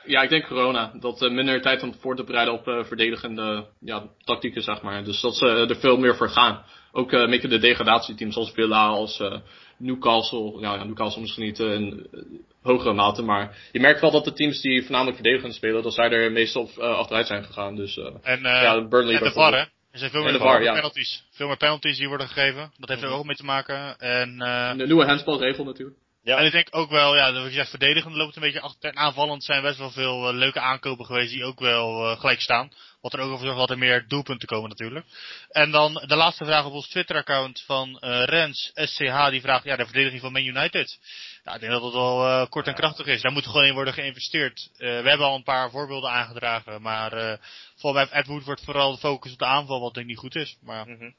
Ja, ik denk corona. Dat uh, minder tijd om voor te bereiden op uh, verdedigende ja, tactieken, zeg maar. Dus dat ze uh, er veel meer voor gaan. Ook uh, met de degradatieteams als Villa, als uh, Newcastle. Nou ja, Newcastle misschien niet uh, in uh, hogere mate. Maar je merkt wel dat de teams die voornamelijk verdedigend spelen, dat zij er meestal op, uh, achteruit zijn gegaan. Dus, uh, en, uh, ja, Burnley en de V A R, hè? Er zijn veel meer, var, ja. penalties. veel meer penalties die worden gegeven. Dat heeft er ook mee te maken. En, uh, de nieuwe handspelregel natuurlijk. Ja. En ik denk ook wel, ja, wat je zegt, verdedigend loopt een beetje achter. En aanvallend zijn best wel veel uh, leuke aankopen geweest die ook wel uh, gelijk staan. Wat er ook over zorgt dat er meer doelpunten komen natuurlijk. En dan de laatste vraag op ons Twitter-account van uh, Rens S C H. Die vraagt, ja, de verdediging van Man United. Ja, ik denk dat dat wel uh, kort en krachtig is. Daar moet gewoon in worden geïnvesteerd. Uh, we hebben al een paar voorbeelden aangedragen. Maar uh, volgens mij heeft Ed Woodward vooral de focus op de aanval, wat denk ik niet goed is. Maar... Mm-hmm.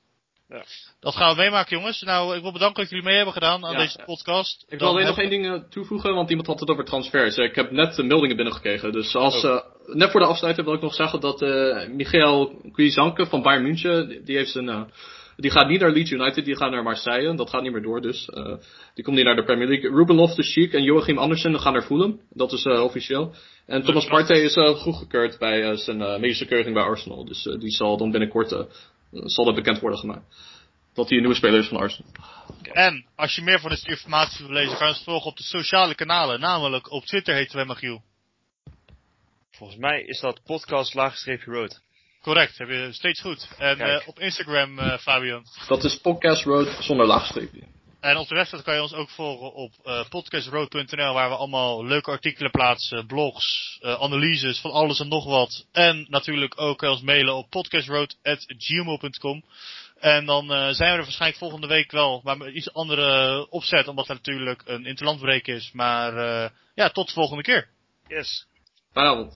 Ja. Dat gaan we meemaken, jongens. Nou, ik wil bedanken dat jullie mee hebben gedaan aan ja, deze ja. podcast. Ik wil alleen nog één ding toevoegen, want iemand had het over transfers. Ik heb net de meldingen binnengekregen. Dus als, oh. uh, net voor de afsluiting wil ik nog zeggen dat uh, Michael Guizanke van Bayern München, die, die heeft zijn... Uh, Die gaat niet naar Leeds United, die gaat naar Marseille. Dat gaat niet meer door, dus. Uh, die komt niet naar de Premier League. Ruben Loftus-Cheek en Joachim Andersen gaan naar Fulham. Dat is uh, officieel. En Thomas Partey is uh, goedgekeurd bij uh, zijn uh, medische keuring bij Arsenal. Dus uh, die zal dan binnenkort uh, zal dat bekend worden gemaakt. Dat hij een nieuwe speler is van Arsenal. En als je meer van deze informatie wil lezen, ga je ons volgen op de sociale kanalen. Namelijk op Twitter heten wij Magiel. Volgens mij is dat podcast-road. Correct, heb je steeds goed. En uh, op Instagram, uh, Fabian. Dat is Podcast Road zonder laagstreepje. En op de website kan je ons ook volgen op uh, podcast road punt n l, waar we allemaal leuke artikelen plaatsen, blogs, uh, analyses van alles en nog wat. En natuurlijk ook ons mailen op podcast road at gmail punt com. En dan uh, zijn we er waarschijnlijk volgende week wel, maar met iets andere opzet, omdat er natuurlijk een interlandbreek is. Maar uh, ja, tot de volgende keer. Yes. Fijne avond.